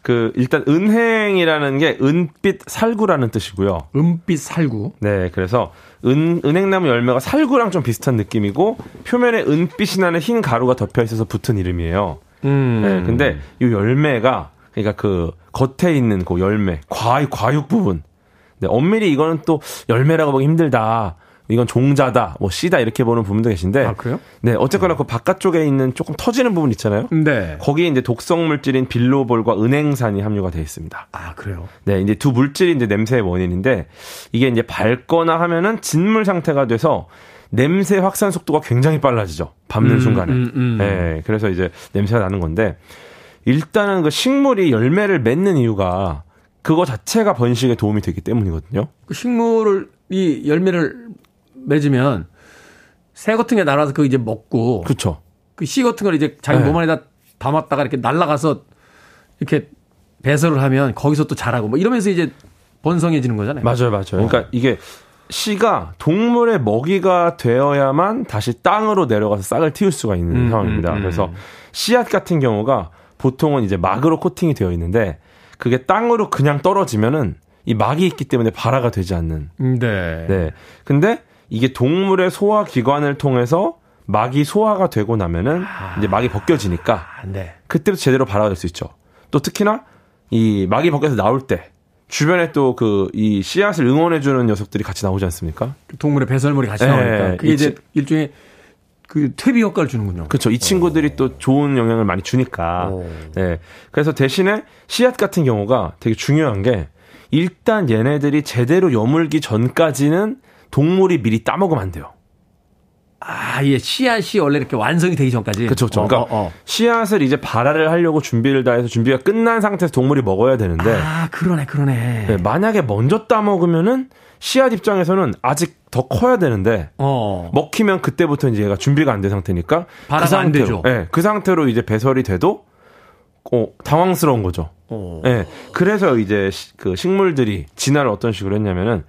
그 일단 은행이라는 게 은빛 살구라는 뜻이고요. 은빛 살구. 네. 그래서 은행나무 열매가 살구랑 좀 비슷한 느낌이고 표면에 은빛이 나는 흰 가루가 덮여 있어서 붙은 이름이에요. 네, 근데 이 열매가 그러니까 그 겉에 있는 그 열매 과육 부분. 네, 엄밀히 이거는 또 열매라고 보기 힘들다. 이건 종자다, 뭐 씨다 이렇게 보는 부분도 계신데. 아, 그래요? 네, 어쨌거나 그 바깥쪽에 있는 조금 터지는 부분 있잖아요. 네. 거기에 이제 독성 물질인 빌로볼과 은행산이 함유가 되어 있습니다. 아, 그래요? 네, 이제 두 물질이 이제 냄새의 원인인데 이게 이제 밟거나 하면은 진물 상태가 돼서 냄새 확산 속도가 굉장히 빨라지죠. 밟는 순간에. 네, 그래서 이제 냄새가 나는 건데 일단은 그 식물이 열매를 맺는 이유가 그거 자체가 번식에 도움이 되기 때문이거든요. 그 식물을 이 열매를 맺으면 새 같은 게 날아서 그거 이제 먹고, 그렇죠. 그 씨 같은 걸 이제 자기 몸 안에다 담았다가 이렇게 날아가서 이렇게 배설을 하면 거기서 또 자라고 뭐 이러면서 이제 번성해지는 거잖아요. 맞아요, 맞아요. 그러니까 이게 씨가 동물의 먹이가 되어야만 다시 땅으로 내려가서 싹을 틔울 수가 있는 상황입니다. 그래서 씨앗 같은 경우가 보통은 이제 막으로 코팅이 되어 있는데 그게 땅으로 그냥 떨어지면은 이 막이 있기 때문에 발화가 되지 않는. 네. 네. 근데 이게 동물의 소화 기관을 통해서 막이 소화가 되고 나면은 이제 막이 벗겨지니까. 네. 그때부터 제대로 발화가 될 수 있죠. 또 특히나 이 막이 벗겨서 나올 때 주변에 또 그 이 씨앗을 응원해주는 녀석들이 같이 나오지 않습니까? 동물의 배설물이 같이 나오니까 그게 이제 일종의 그 퇴비 효과를 주는군요. 그렇죠. 이 친구들이 또 좋은 영향을 많이 주니까. 네. 그래서 대신에 씨앗 같은 경우가 되게 중요한 게 일단 얘네들이 제대로 여물기 전까지는 동물이 미리 따먹으면 안 돼요. 아, 예. 씨앗이 원래 이렇게 완성이 되기 전까지. 그렇죠. 그러니까 씨앗을 이제 발화를 하려고 준비를 다 해서 준비가 끝난 상태에서 동물이 먹어야 되는데. 아, 그러네. 네, 만약에 먼저 따먹으면은 씨앗 입장에서는 아직 더 커야 되는데 먹히면 그때부터 이제 얘가 준비가 안 된 상태니까 발화가 안 되죠. 네, 그 상태로 이제 배설이 돼도 당황스러운 거죠. 네, 그래서 이제 그 식물들이 진화를 어떤 식으로 했냐면은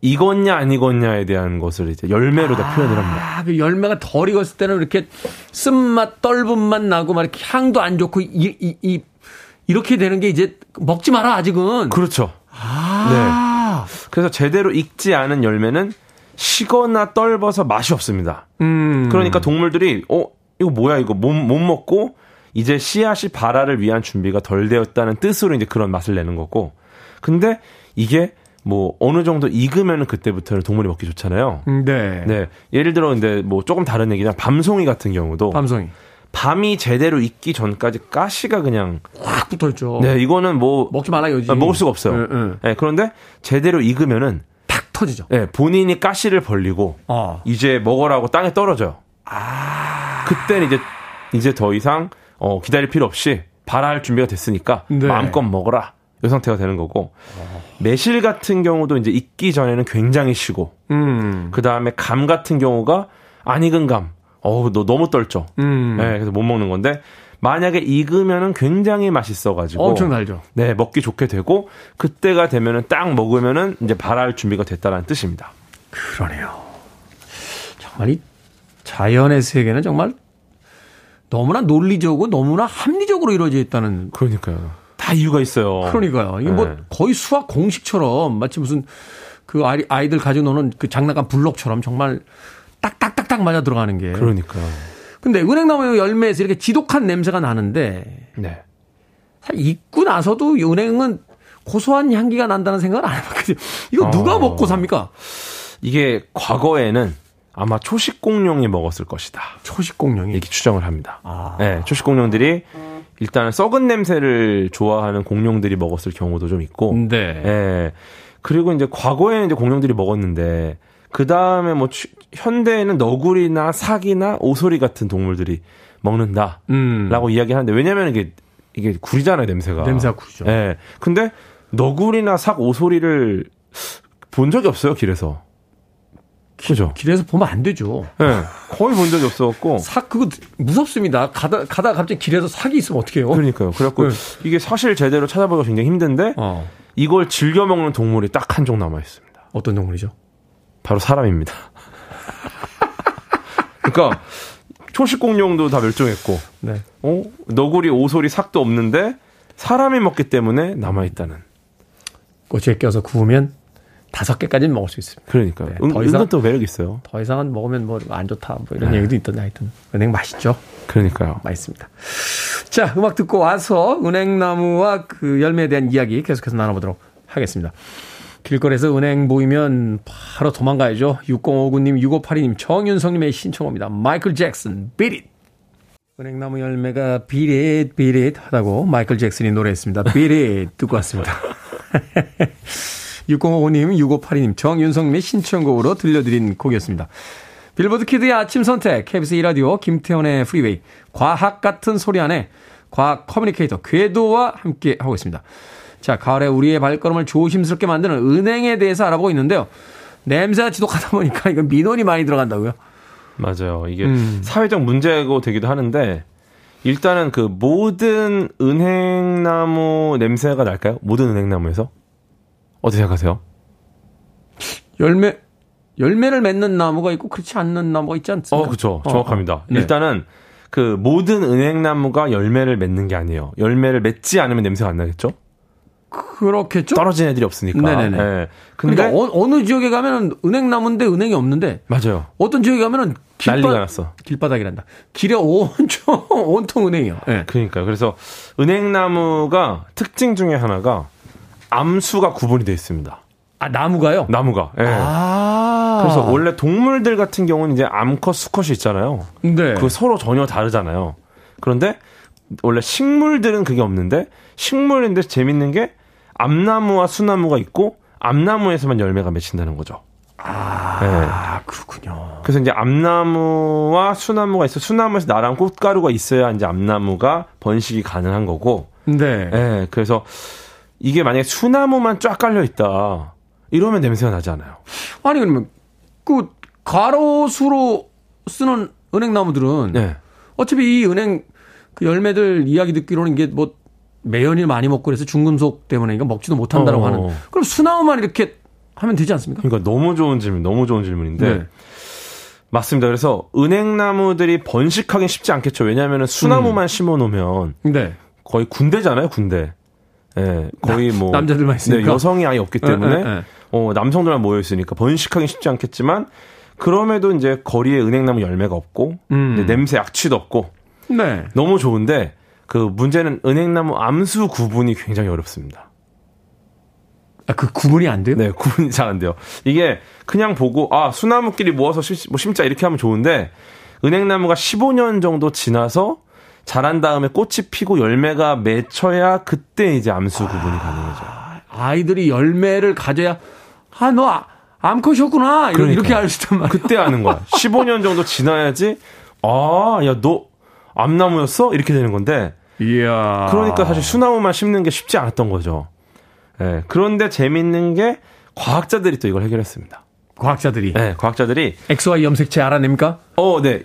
익었냐 안 익었냐에 대한 것을 이제 열매로 다 표현을 합니다. 그 열매가 덜 익었을 때는 이렇게 쓴맛, 떫은 맛 나고 막 이렇게 향도 안 좋고 이렇게 되는 게 이제 먹지 마라 아직은. 그렇죠. 네. 그래서 제대로 익지 않은 열매는 식거나 떫어서 맛이 없습니다. 그러니까 동물들이 이거 뭐야 이거 못 먹고 이제 씨앗이 발화를 위한 준비가 덜 되었다는 뜻으로 이제 그런 맛을 내는 거고. 근데 이게 뭐 어느 정도 익으면은 그때부터는 동물이 먹기 좋잖아요. 네. 네. 예를 들어 근데 뭐 조금 다른 얘기냐 밤송이 같은 경우도 밤이 제대로 익기 전까지 가시가 그냥 확 붙어있죠. 네, 이거는 뭐 먹지 말아요, 요지. 먹을 수가 없어요. 네, 그런데 제대로 익으면은 탁 터지죠. 네, 본인이 가시를 벌리고 이제 먹으라고 땅에 떨어져요. 그때는 이제 더 이상 기다릴 필요 없이 발화할 준비가 됐으니까 마음껏 먹어라. 이 상태가 되는 거고. 매실 같은 경우도 이제 익기 전에는 굉장히 쉬고, 그 다음에 감 같은 경우가 안 익은 감. 너 너무 떨죠. 네, 그래서 못 먹는 건데 만약에 익으면은 굉장히 맛있어가지고 엄청 달죠. 네, 먹기 좋게 되고 그때가 되면은 딱 먹으면은 이제 발화할 준비가 됐다라는 뜻입니다. 그러네요. 정말 이 자연의 세계는 정말 너무나 논리적이고 너무나 합리적으로 이루어져 있다는. 그러니까요. 다 이유가 있어요. 그러니까요. 이게 뭐 거의 수학 공식처럼 마치 무슨 그 아이들 가지고 노는 그 장난감 블록처럼 정말. 딱딱딱딱 맞아 들어가는 게. 그러니까요. 근데 은행나무 열매에서 이렇게 지독한 냄새가 나는데. 네. 사실 익고 나서도 은행은 고소한 향기가 난다는 생각을 안 해봤거든요. 이거 누가 먹고 삽니까? 이게 과거에는 아마 초식공룡이 먹었을 것이다. 초식공룡이? 이렇게 추정을 합니다. 네, 초식공룡들이 일단은 썩은 냄새를 좋아하는 공룡들이 먹었을 경우도 좀 있고. 네. 네. 그리고 이제 과거에는 이제 공룡들이 먹었는데. 그 다음에 뭐 현대에는 너구리나 사기나 오소리 같은 동물들이 먹는다라고 이야기하는데 왜냐하면 이게 구리잖아요 냄새가. 냄새가 구리죠. 예. 근데 너구리나 삭 오소리를 본 적이 없어요 길에서. 그죠. 길에서 보면 안 되죠. 예. 거의 본 적이 없었고. 삭 그거 무섭습니다. 가다 갑자기 길에서 삭이 있으면 어떡해요? 그러니까요. 그래갖고 이게 사실 제대로 찾아보기가 굉장히 힘든데 이걸 즐겨 먹는 동물이 딱 한 종 남아 있습니다. 어떤 동물이죠? 바로 사람입니다. 그러니까 초식공룡도 다 멸종했고, 네. 너구리, 오소리, 삭도 없는데 사람이 먹기 때문에 남아 있다는. 꼬치에 껴서 구우면 5개까지는 먹을 수 있습니다. 그러니까 네, 더 이상 또 매력 있어요. 더 이상은 먹으면 뭐 안 좋다 뭐 이런 얘기도 있던데 하여튼 은행 맛있죠. 그러니까요. 맛있습니다. 자, 음악 듣고 와서 은행나무와 그 열매에 대한 이야기 계속해서 나눠보도록 하겠습니다. 길거리에서 은행 보이면 바로 도망가야죠. 6059님, 6582님, 정윤성님의 신청합니다. 마이클 잭슨, Beat It. 은행나무 열매가 Beat It, Beat It 하다고 마이클 잭슨이 노래했습니다. Beat It 듣고 왔습니다. 6059님, 6582님, 정윤성님의 신청곡으로 들려드린 곡이었습니다. 빌보드 키드의 아침 선택, KBS 1라디오, 김태원의 프리웨이, 과학 같은 소리 안에 과학 커뮤니케이터 궤도와 함께 하고 있습니다. 자, 가을에 우리의 발걸음을 조심스럽게 만드는 은행에 대해서 알아보고 있는데요. 냄새가 지독하다 보니까 이건 민원이 많이 들어간다고요? 맞아요. 이게 사회적 문제고 되기도 하는데 일단은 그 모든 은행나무 냄새가 날까요? 모든 은행나무에서? 어떻게 생각하세요? 열매를 맺는 나무가 있고 그렇지 않는 나무가 있지 않습니까? 그렇죠. 정확합니다. 네. 일단은 그 모든 은행나무가 열매를 맺는 게 아니에요. 열매를 맺지 않으면 냄새가 안 나겠죠? 그렇겠죠. 떨어진 애들이 없으니까. 네네네. 네. 그러니까 어느 지역에 가면은 은행나무인데 은행이 없는데. 맞아요. 어떤 지역에 가면은 난리가 났어. 길바닥이란다. 길에 온통 은행이요. 네. 그러니까 그래서 은행나무가 특징 중에 하나가 암수가 구분이 되어 있습니다. 아, 나무가요? 나무가. 예. 아. 그래서 원래 동물들 같은 경우는 이제 암컷, 수컷이 있잖아요. 네. 그 서로 전혀 다르잖아요. 그런데 원래 식물들은 그게 없는데, 식물인데 재밌는 게 암나무와 수나무가 있고 암나무에서만 열매가 맺힌다는 거죠. 아, 네. 그렇군요. 그래서 이제 암나무와 수나무가 있어, 수나무에서 나랑 꽃가루가 있어야 이제 암나무가 번식이 가능한 거고. 네. 네. 그래서 이게 만약에 수나무만 쫙 깔려 있다 이러면 냄새가 나지 않아요. 아니 그러면 그 가로수로 쓰는 은행나무들은 네. 어차피 이 은행 그 열매들 이야기 듣기로는 이게 뭐 매연이 많이 먹고 그래서 중금속 때문에 이거 먹지도 못한다라고 하는. 그럼 수나무만 이렇게 하면 되지 않습니까? 그러니까 너무 좋은 질문, 너무 좋은 질문인데. 네. 맞습니다. 그래서 은행나무들이 번식하기 쉽지 않겠죠. 왜냐하면 수나무만 심어놓으면 네. 거의 군대잖아요, 군대. 네, 거의 뭐 남자들만 있으니까 네, 여성이 아예 없기 때문에 남성들만 모여 있으니까 번식하기 쉽지 않겠지만 그럼에도 이제 거리에 은행나무 열매가 없고 냄새 악취도 없고 네. 너무 좋은데 그 문제는 은행나무 암수 구분이 굉장히 어렵습니다. 아, 그 구분이 안 돼요? 네, 구분이 잘 안 돼요. 이게 그냥 보고 아 수나무끼리 모아서 심자 이렇게 하면 좋은데 은행나무가 15년 정도 지나서 자란 다음에 꽃이 피고 열매가 맺혀야 그때 이제 암수 구분이 가능해져요. 아이들이 열매를 가져야 아, 너 암컷이었구나 그러니까. 이렇게 알 수 있단 말이야. 그때 아는 거야. 15년 정도 지나야지 아, 야, 너 암나무였어? 이렇게 되는 건데 이야. 그러니까 사실 수나무만 심는 게 쉽지 않았던 거죠. 네, 그런데 재밌는 게 과학자들이 또 이걸 해결했습니다. 과학자들이? 네, 과학자들이 XY 염색체 알아냅니까? 네,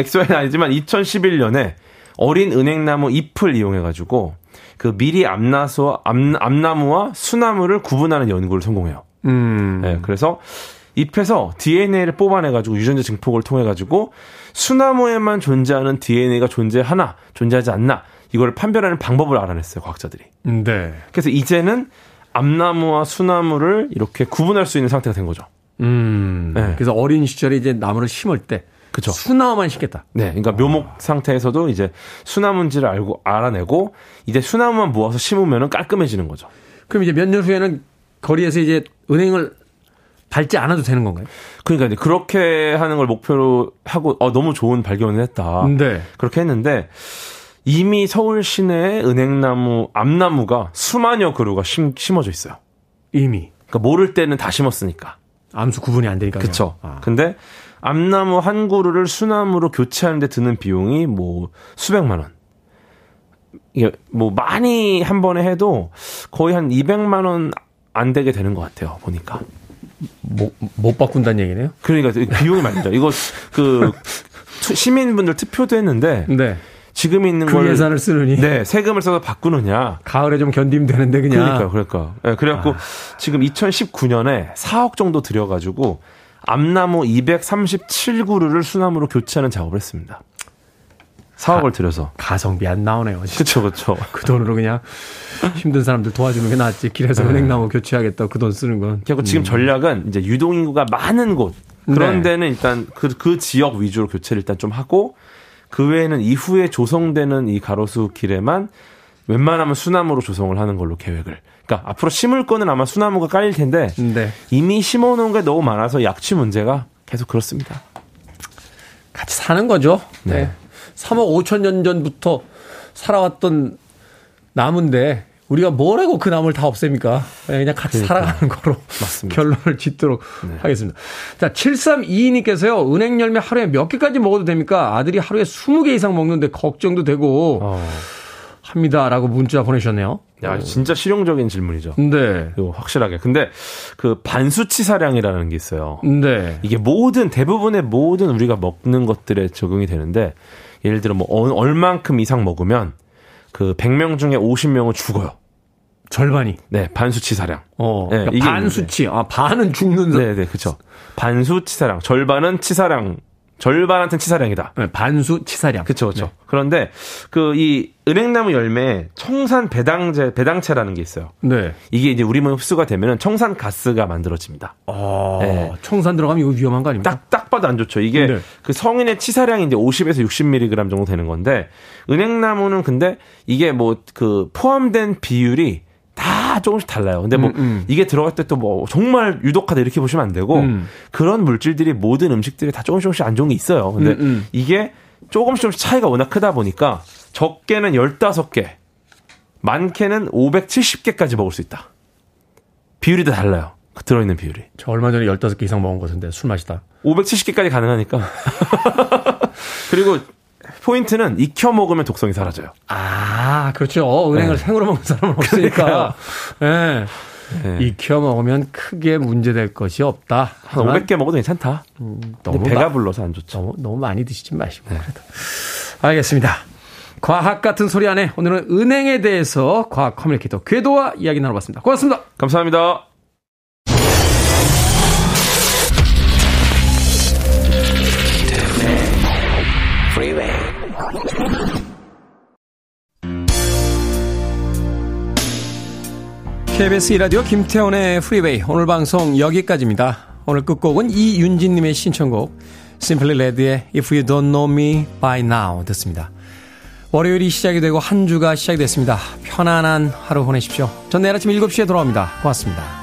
XY는 아니지만 2011년에 어린 은행나무 잎을 이용해가지고 그 미리 암나무와 수나무를 구분하는 연구를 성공해요. 네, 그래서 잎에서 DNA를 뽑아내가지고 유전자 증폭을 통해가지고 수나무에만 존재하는 DNA가 존재하나 존재하지 않나 이걸 판별하는 방법을 알아냈어요, 과학자들이. 네. 그래서 이제는 암나무와 수나무를 이렇게 구분할 수 있는 상태가 된 거죠. 네. 그래서 어린 시절에 이제 나무를 심을 때 그쵸. 수나무만 심겠다. 네. 그러니까 묘목 상태에서도 이제 수나무인지를 알아내고 이제 수나무만 모아서 심으면 깔끔해지는 거죠. 그럼 이제 몇 년 후에는 거리에서 이제 은행을 밟지 않아도 되는 건가요? 그러니까 이제 그렇게 하는 걸 목표로 하고 너무 좋은 발견을 했다. 네. 그렇게 했는데 이미 서울 시내에 은행나무, 암나무가 수만여 그루가 심어져 있어요. 이미. 그러니까 모를 때는 다 심었으니까. 암수 구분이 안 되니까요. 그렇죠. 아. 근데 암나무 한 그루를 수나무로 교체하는데 드는 비용이 뭐 수백만 원. 이게 뭐 많이 한 번에 해도 거의 한 200만 원 안 되게 되는 것 같아요. 보니까. 못 바꾼다는 얘기네요? 그러니까 비용이 많죠. 이거 그 시민분들 투표도 했는데. 네. 지금 있는 그 걸 예산을 쓰느니 네 세금을 써서 바꾸느냐 가을에 좀 견디면 되는데 그냥 그러니까 네, 그래갖고 지금 2019년에 4억 정도 들여가지고 암나무 237그루를 수나무로 교체하는 작업을 했습니다. 4억을 들여서 가성비 안 나오네요. 그렇죠. 그 돈으로 그냥 힘든 사람들 도와주는 게 낫지 길에서 은행나무 교체하겠다 그 돈 쓰는 건. 그래서 지금 전략은 이제 유동인구가 많은 곳 그런 데는 일단 그 지역 위주로 교체를 일단 좀 하고. 그 외에는 이후에 조성되는 이 가로수 길에만 웬만하면 수나무로 조성을 하는 걸로 계획을. 그러니까 앞으로 심을 거는 아마 수나무가 깔릴 텐데 네. 이미 심어놓은 게 너무 많아서 약취 문제가 계속 그렇습니다. 같이 사는 거죠. 네. 3억 5천 년 전부터 살아왔던 나무인데 우리가 뭐라고 그 나무를 다 없앱니까? 그냥 같이 살아가는 거로 맞습니다. 결론을 짓도록 하겠습니다. 자, 7322님께서요. 은행 열매 하루에 몇 개까지 먹어도 됩니까? 아들이 하루에 20개 이상 먹는데 걱정도 되고 합니다라고 문자 보내셨네요. 야, 진짜 실용적인 질문이죠. 네. 확실하게. 근데 그 반수치사량이라는 게 있어요. 네. 이게 대부분의 모든 우리가 먹는 것들에 적용이 되는데 예를 들어 뭐 얼만큼 이상 먹으면 그 100명 중에 50명은 죽어요. 절반이. 네, 반수치사량. 네, 그러니까 반수치. 아, 반은 죽는다. 네, 그렇죠. 반수치사량. 절반은 치사량. 절반한테는 치사량이다. 네, 반수치사량. 그렇죠. 네. 그런데 이 은행나무 열매에 청산 배당체라는 게 있어요. 네. 이게 이제 우리 몸에 흡수가 되면 청산 가스가 만들어집니다. 네. 청산 들어가면 이거 위험한 거 아닙니까? 딱 봐도 안 좋죠. 이게 네. 그 성인의 치사량이 이제 50에서 60mg 정도 되는 건데 은행나무는 근데 이게 뭐 그 포함된 비율이 다 다 조금씩 달라요. 근데 뭐 이게 들어갈 때 또 뭐 정말 유독하다 이렇게 보시면 안 되고 그런 물질들이 모든 음식들이 다 조금씩 안 좋은 게 있어요. 근데 이게 조금씩 차이가 워낙 크다 보니까 적게는 15개, 많게는 570개까지 먹을 수 있다. 비율이 다 달라요. 들어있는 비율이. 저 얼마 전에 15개 이상 먹은 것 같은데 술 마시다. 570개까지 가능하니까. 그리고 포인트는 익혀 먹으면 독성이 사라져요. 아, 그렇죠. 은행을 네. 생으로 먹는 사람은 없으니까. 네. 네. 익혀 먹으면 크게 문제될 것이 없다. 한 500개 먹어도 괜찮다. 너무 배가 불러서 안 좋죠. 너무 많이 드시지 마시고. 네. 알겠습니다. 과학 같은 소리 안에 오늘은 은행에 대해서 과학 커뮤니케이터 궤도와 이야기 나눠봤습니다. 고맙습니다. 감사합니다. KBS 1라디오 김태원의 프리웨이 오늘 방송 여기까지입니다. 오늘 끝곡은 이윤진님의 신청곡 Simply Red의 If You Don't Know Me By Now 듣습니다. 월요일이 시작이 되고 한 주가 시작이 됐습니다. 편안한 하루 보내십시오. 전 내일 아침 7시에 돌아옵니다. 고맙습니다.